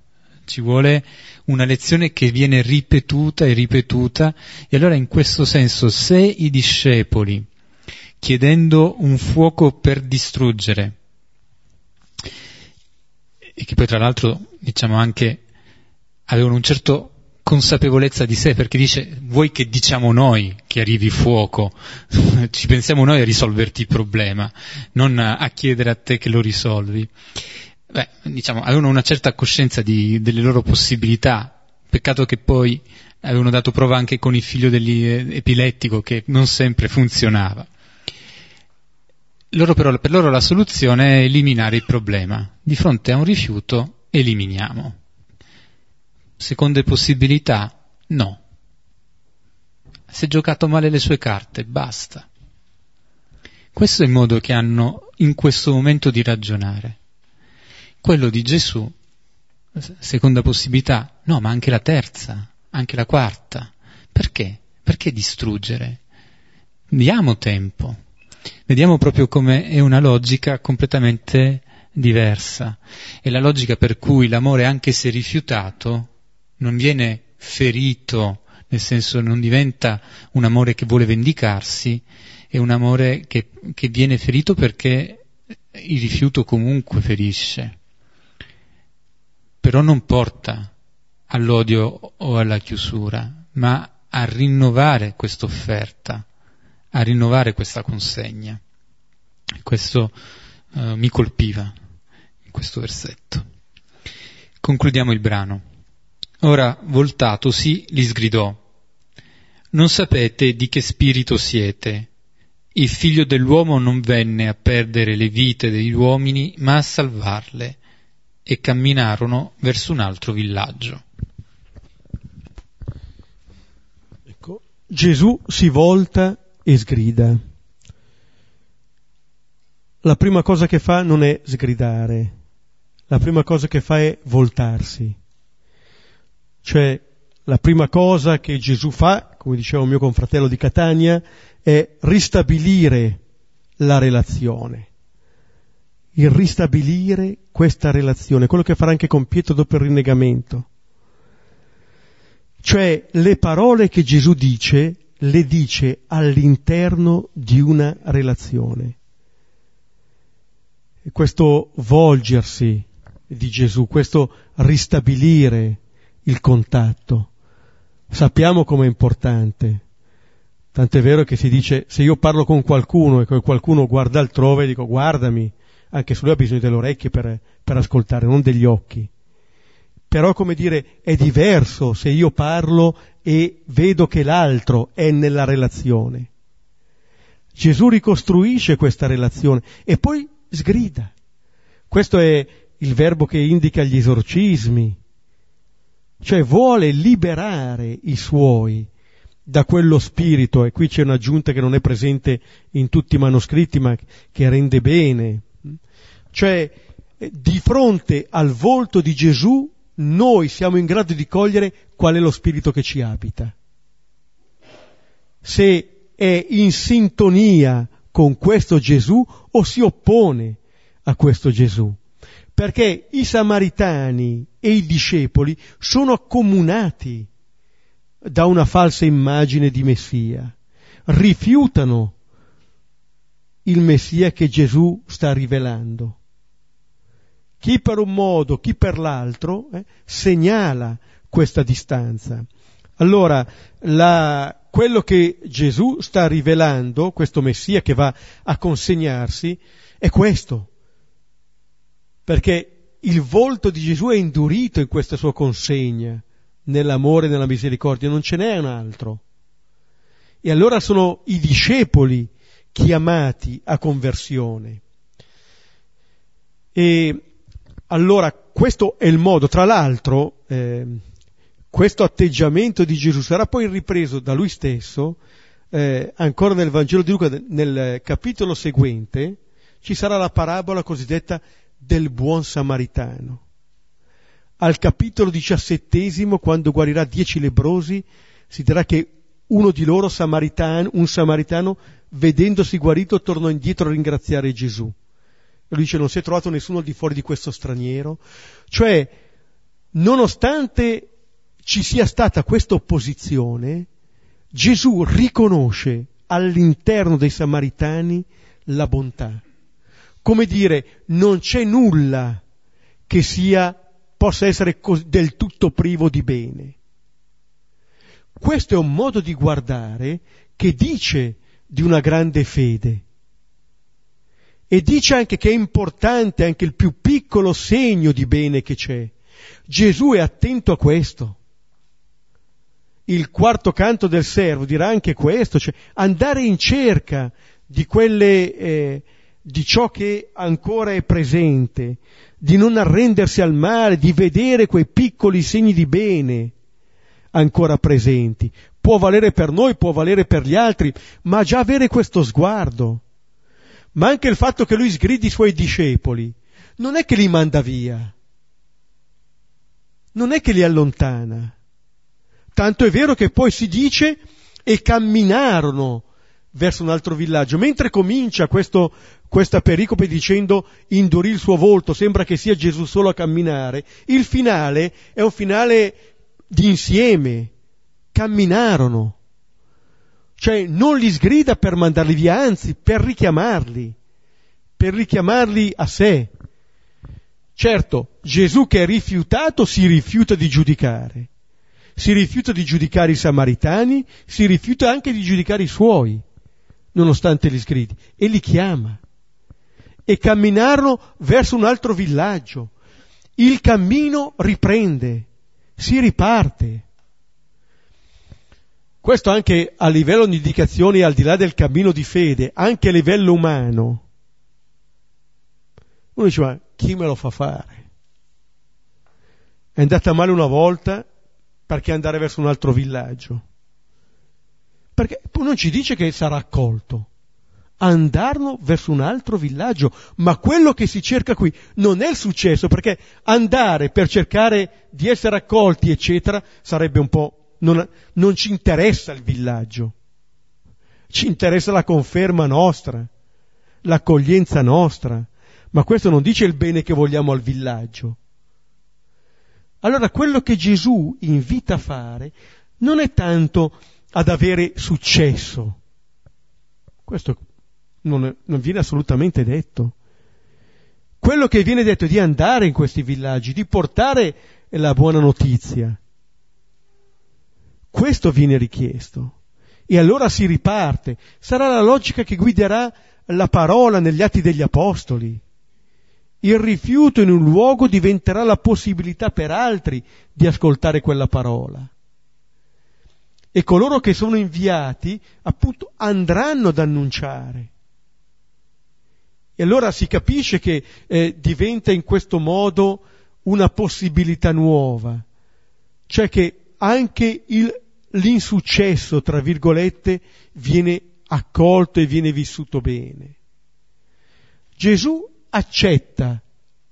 Ci vuole una lezione che viene ripetuta e ripetuta, e allora in questo senso, se i discepoli, chiedendo un fuoco per distruggere, e che poi tra l'altro, diciamo, anche avevano un certo consapevolezza di sé, perché dice: vuoi che diciamo noi che arrivi fuoco? Ci pensiamo noi a risolverti il problema, non a chiedere a te che lo risolvi. Beh, diciamo, avevano una certa coscienza di, delle loro possibilità, peccato che poi avevano dato prova anche con il figlio dell'epilettico, che non sempre funzionava. Loro però, per loro la soluzione è eliminare il problema. Di fronte a un rifiuto, eliminiamo. Seconde possibilità, no. Si è giocato male le sue carte, basta. Questo è il modo che hanno in questo momento di ragionare. Quello di Gesù, seconda possibilità, no, ma anche la terza, anche la quarta. Perché? Perché distruggere? Diamo tempo. Vediamo proprio come è una logica completamente diversa. È la logica per cui l'amore, anche se rifiutato, non viene ferito, nel senso non diventa un amore che vuole vendicarsi, è un amore che, che viene ferito perché il rifiuto comunque ferisce, però non porta all'odio o alla chiusura, ma a rinnovare questa offerta, a rinnovare questa consegna. Questo eh, mi colpiva in questo versetto. Concludiamo il brano. Ora, voltatosi, li sgridò: non sapete di che spirito siete? Il figlio dell'uomo non venne a perdere le vite degli uomini, ma a salvarle. E camminarono verso un altro villaggio. Ecco, Gesù si volta e sgrida. La prima cosa che fa non è sgridare, la prima cosa che fa è voltarsi. Cioè, la prima cosa che Gesù fa, come diceva un mio confratello di Catania, è ristabilire la relazione. Il ristabilire questa relazione, quello che farà anche con Pietro dopo il rinnegamento. Cioè, le parole che Gesù dice, le dice all'interno di una relazione. E questo volgersi di Gesù, questo ristabilire il contatto, sappiamo com'è importante. Tant'è vero che si dice, se io parlo con qualcuno e qualcuno guarda altrove, dico guardami, anche se lui ha bisogno delle orecchie per, per ascoltare, non degli occhi. Però, come dire, è diverso se io parlo e vedo che l'altro è nella relazione. Gesù ricostruisce questa relazione e poi sgrida. Questo è il verbo che indica gli esorcismi. Cioè vuole liberare i suoi da quello spirito, e qui c'è un'aggiunta che non è presente in tutti i manoscritti ma che rende bene. Cioè, di fronte al volto di Gesù noi siamo in grado di cogliere qual è lo spirito che ci abita. Se è in sintonia con questo Gesù o si oppone a questo Gesù. Perché i Samaritani e i discepoli sono accomunati da una falsa immagine di Messia, rifiutano il Messia che Gesù sta rivelando. Chi per un modo, chi per l'altro, eh, segnala questa distanza. Allora, la, quello che Gesù sta rivelando, questo Messia che va a consegnarsi, è questo. Perché il volto di Gesù è indurito in questa sua consegna, nell'amore e nella misericordia, non ce n'è un altro. E allora sono i discepoli chiamati a conversione. E allora questo è il modo, tra l'altro eh, questo atteggiamento di Gesù sarà poi ripreso da lui stesso, eh, ancora nel Vangelo di Luca, nel capitolo seguente, ci sarà la parabola cosiddetta del buon samaritano. Al capitolo diciassettesimo, quando guarirà dieci lebbrosi, si dirà che uno di loro, samaritano, un samaritano, vedendosi guarito, tornò indietro a ringraziare Gesù. E lui dice: non si è trovato nessuno al di fuori di questo straniero. Cioè, nonostante ci sia stata questa opposizione, Gesù riconosce all'interno dei samaritani la bontà. Come dire, non c'è nulla che sia, possa essere del tutto privo di bene. Questo è un modo di guardare che dice di una grande fede. E dice anche che è importante anche il più piccolo segno di bene che c'è. Gesù è attento a questo. il quarto canto del servo dirà anche questo, cioè andare in cerca di quelle, eh, di ciò che ancora è presente, di non arrendersi al male, di vedere quei piccoli segni di bene ancora presenti. Può valere per noi, può valere per gli altri, ma già avere questo sguardo. Ma anche il fatto che lui sgridi i suoi discepoli, non è che li manda via, non è che li allontana. Tanto è vero che poi si dice e camminarono verso un altro villaggio. Mentre comincia questo, questa pericope dicendo indurì il suo volto, sembra che sia Gesù solo a camminare, il finale è un finale d'insieme, camminarono. Cioè non li sgrida per mandarli via, anzi per richiamarli, per richiamarli a sé. Certo, Gesù che è rifiutato si rifiuta di giudicare, si rifiuta di giudicare i Samaritani, si rifiuta anche di giudicare i suoi, nonostante gli sgridi, e li chiama. E camminarono verso un altro villaggio. Il cammino riprende, si riparte. Questo anche a livello di indicazioni, al di là del cammino di fede, anche a livello umano. Uno dice, ma chi me lo fa fare? È andata male una volta, perché andare verso un altro villaggio? Perché non ci dice che sarà accolto. Andarlo verso un altro villaggio. Ma quello che si cerca qui non è il successo, perché andare per cercare di essere accolti, eccetera, sarebbe un po'... Non, non ci interessa il villaggio, ci interessa la conferma nostra, l'accoglienza nostra, ma questo non dice il bene che vogliamo al villaggio. Allora quello che Gesù invita a fare non è tanto ad avere successo, questo non, è, non viene assolutamente detto. Quello che viene detto è di andare in questi villaggi, di portare la buona notizia. Questo viene richiesto. E allora si riparte. Sarà la logica che guiderà la parola negli Atti degli Apostoli. Il rifiuto in un luogo diventerà la possibilità per altri di ascoltare quella parola. E coloro che sono inviati, appunto, andranno ad annunciare. E allora si capisce che eh, diventa in questo modo una possibilità nuova. Cioè che anche il l'insuccesso, tra virgolette, viene accolto e viene vissuto bene. Gesù accetta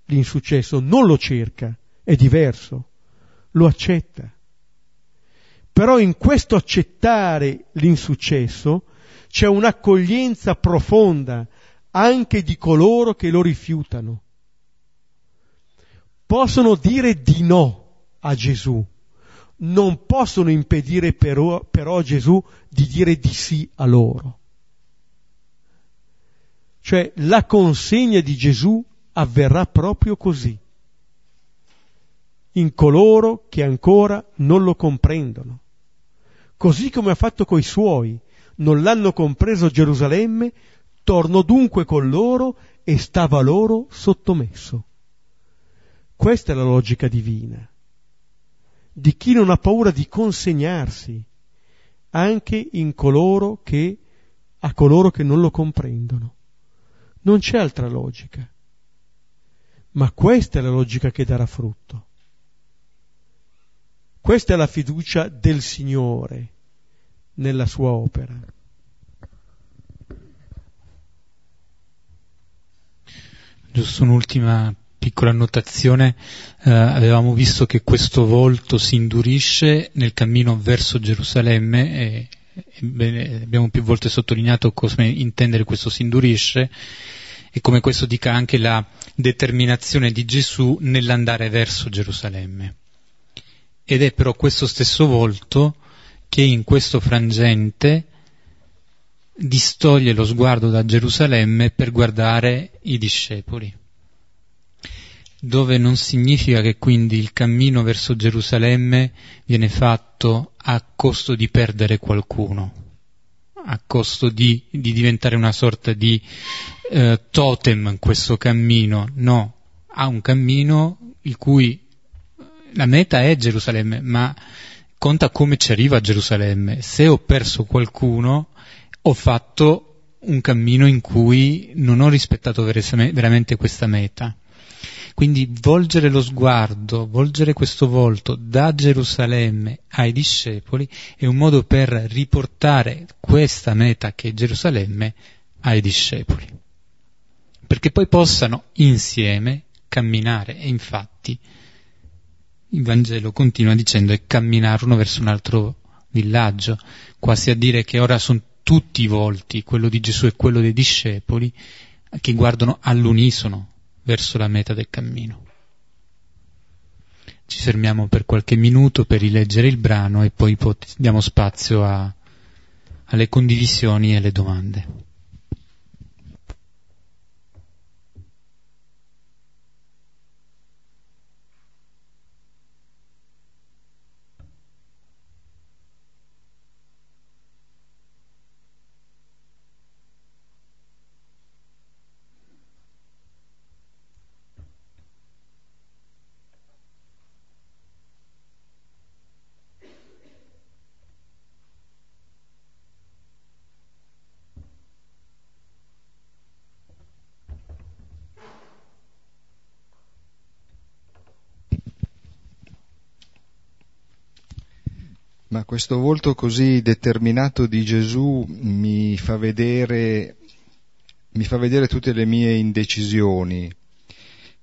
l'insuccesso, non lo cerca, è diverso, lo accetta. Però in questo accettare l'insuccesso c'è un'accoglienza profonda anche di coloro che lo rifiutano. Possono dire di no a Gesù, non possono impedire però, però a Gesù di dire di sì a loro. Cioè la consegna di Gesù avverrà proprio così, in coloro che ancora non lo comprendono, così come ha fatto coi suoi. Non l'hanno compreso a Gerusalemme, tornò dunque con loro e stava loro sottomesso. Questa è la logica divina di chi non ha paura di consegnarsi anche in coloro che, a coloro che non lo comprendono. Non c'è altra logica, ma questa è la logica che darà frutto. Questa è la fiducia del Signore nella sua opera. Giusto un'ultima piccola annotazione, eh, avevamo visto che questo volto si indurisce nel cammino verso Gerusalemme e, e bene, abbiamo più volte sottolineato come intendere questo si indurisce e come questo dica anche la determinazione di Gesù nell'andare verso Gerusalemme. Ed è però questo stesso volto che in questo frangente distoglie lo sguardo da Gerusalemme per guardare i discepoli, dove non significa che quindi il cammino verso Gerusalemme viene fatto a costo di perdere qualcuno, a costo di, di diventare una sorta di eh, totem questo cammino. No, ha un cammino il cui la meta è Gerusalemme, ma racconta come ci arriva a Gerusalemme. Se ho perso qualcuno, ho fatto un cammino in cui non ho rispettato veramente questa meta. Quindi volgere lo sguardo, volgere questo volto da Gerusalemme ai discepoli è un modo per riportare questa meta che è Gerusalemme ai discepoli, perché poi possano insieme camminare. E infatti il Vangelo continua dicendo: e camminarono verso un altro villaggio. Quasi a dire che ora sono tutti i volti, quello di Gesù e quello dei discepoli, che guardano all'unisono verso la meta del cammino. Ci fermiamo per qualche minuto per rileggere il brano e poi pot- diamo spazio a, alle condivisioni e alle domande. Ma questo volto così determinato di Gesù mi fa vedere, mi fa vedere tutte le mie indecisioni.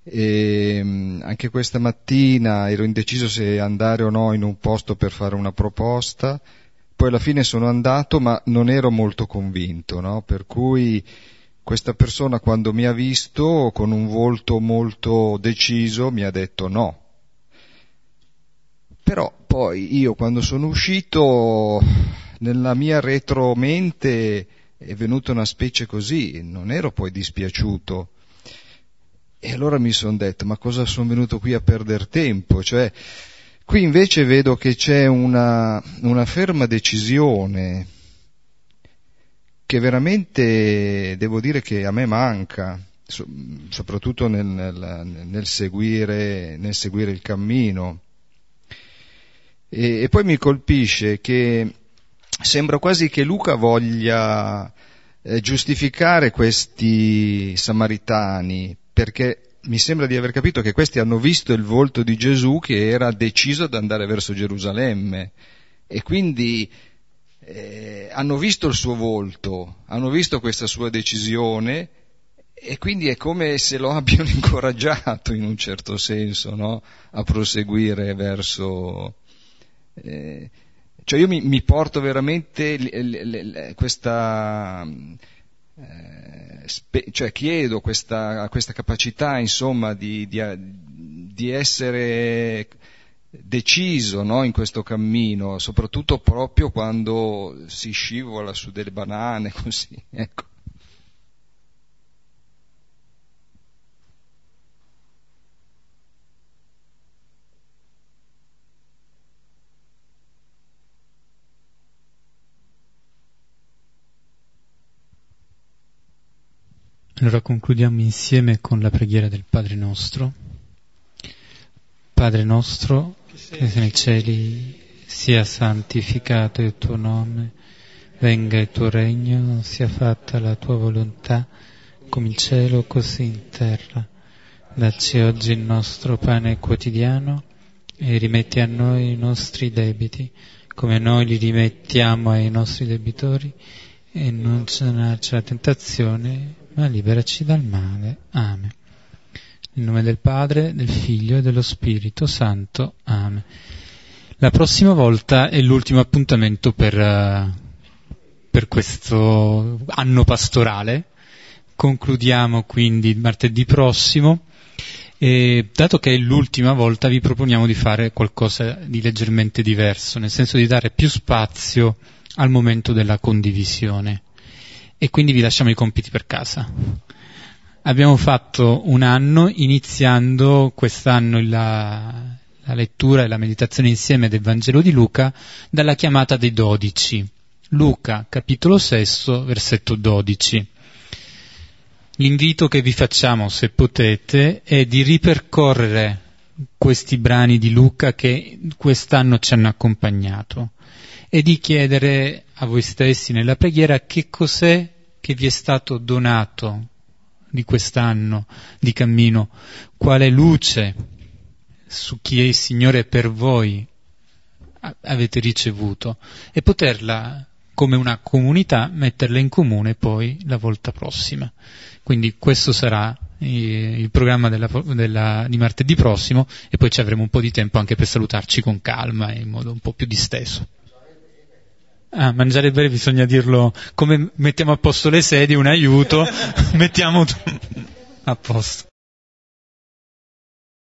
E anche questa mattina ero indeciso se andare o no in un posto per fare una proposta, poi alla fine sono andato ma non ero molto convinto, no? Per cui questa persona, quando mi ha visto con un volto molto deciso, mi ha detto no. Però poi io, quando sono uscito, nella mia retromente è venuta una specie così, non ero poi dispiaciuto. E allora mi sono detto: ma cosa sono venuto qui a perdere tempo? Cioè, qui invece vedo che c'è una, una ferma decisione che veramente devo dire che a me manca, soprattutto nel, nel, nel seguire, nel seguire il cammino. E poi mi colpisce che sembra quasi che Luca voglia giustificare questi samaritani, perché mi sembra di aver capito che questi hanno visto il volto di Gesù che era deciso ad andare verso Gerusalemme, e quindi eh, hanno visto il suo volto, hanno visto questa sua decisione, e quindi è come se lo abbiano incoraggiato in un certo senso, no? A proseguire verso... Eh, cioè io mi, mi porto veramente le, le, le, questa eh, spe, cioè chiedo questa, questa capacità, insomma, di, di, di essere deciso, no, in questo cammino, soprattutto proprio quando si scivola su delle banane così, ecco. Allora concludiamo insieme con la preghiera del Padre nostro. Padre nostro, che sei nei cieli, sia santificato il tuo nome, venga il tuo regno, sia fatta la tua volontà, come in cielo così in terra. Dacci oggi il nostro pane quotidiano e rimetti a noi i nostri debiti, come noi li rimettiamo ai nostri debitori, e non cedarci alla tentazione, ma liberaci dal male. Amen. Nel nome del Padre, del Figlio e dello Spirito Santo. Amen. La prossima volta è l'ultimo appuntamento per, per questo anno pastorale. Concludiamo quindi martedì prossimo, e dato che è l'ultima volta vi proponiamo di fare qualcosa di leggermente diverso, nel senso di dare più spazio al momento della condivisione. E quindi vi lasciamo i compiti per casa. Abbiamo fatto un anno, iniziando quest'anno la, la lettura e la meditazione insieme del Vangelo di Luca, dalla chiamata dei dodici. Luca, capitolo sesto, versetto dodici. L'invito che vi facciamo, se potete, è di ripercorrere questi brani di Luca che quest'anno ci hanno accompagnato, e di chiedere a voi stessi nella preghiera che cos'è che vi è stato donato di quest'anno di cammino, quale luce su chi è il Signore per voi avete ricevuto, e poterla come una comunità metterla in comune poi la volta prossima. Quindi questo sarà il programma della, della, di martedì prossimo, e poi ci avremo un po' di tempo anche per salutarci con calma e in modo un po' più disteso. Ah, mangiare e bere bisogna dirlo, come mettiamo a posto le sedie, un aiuto, mettiamo a posto.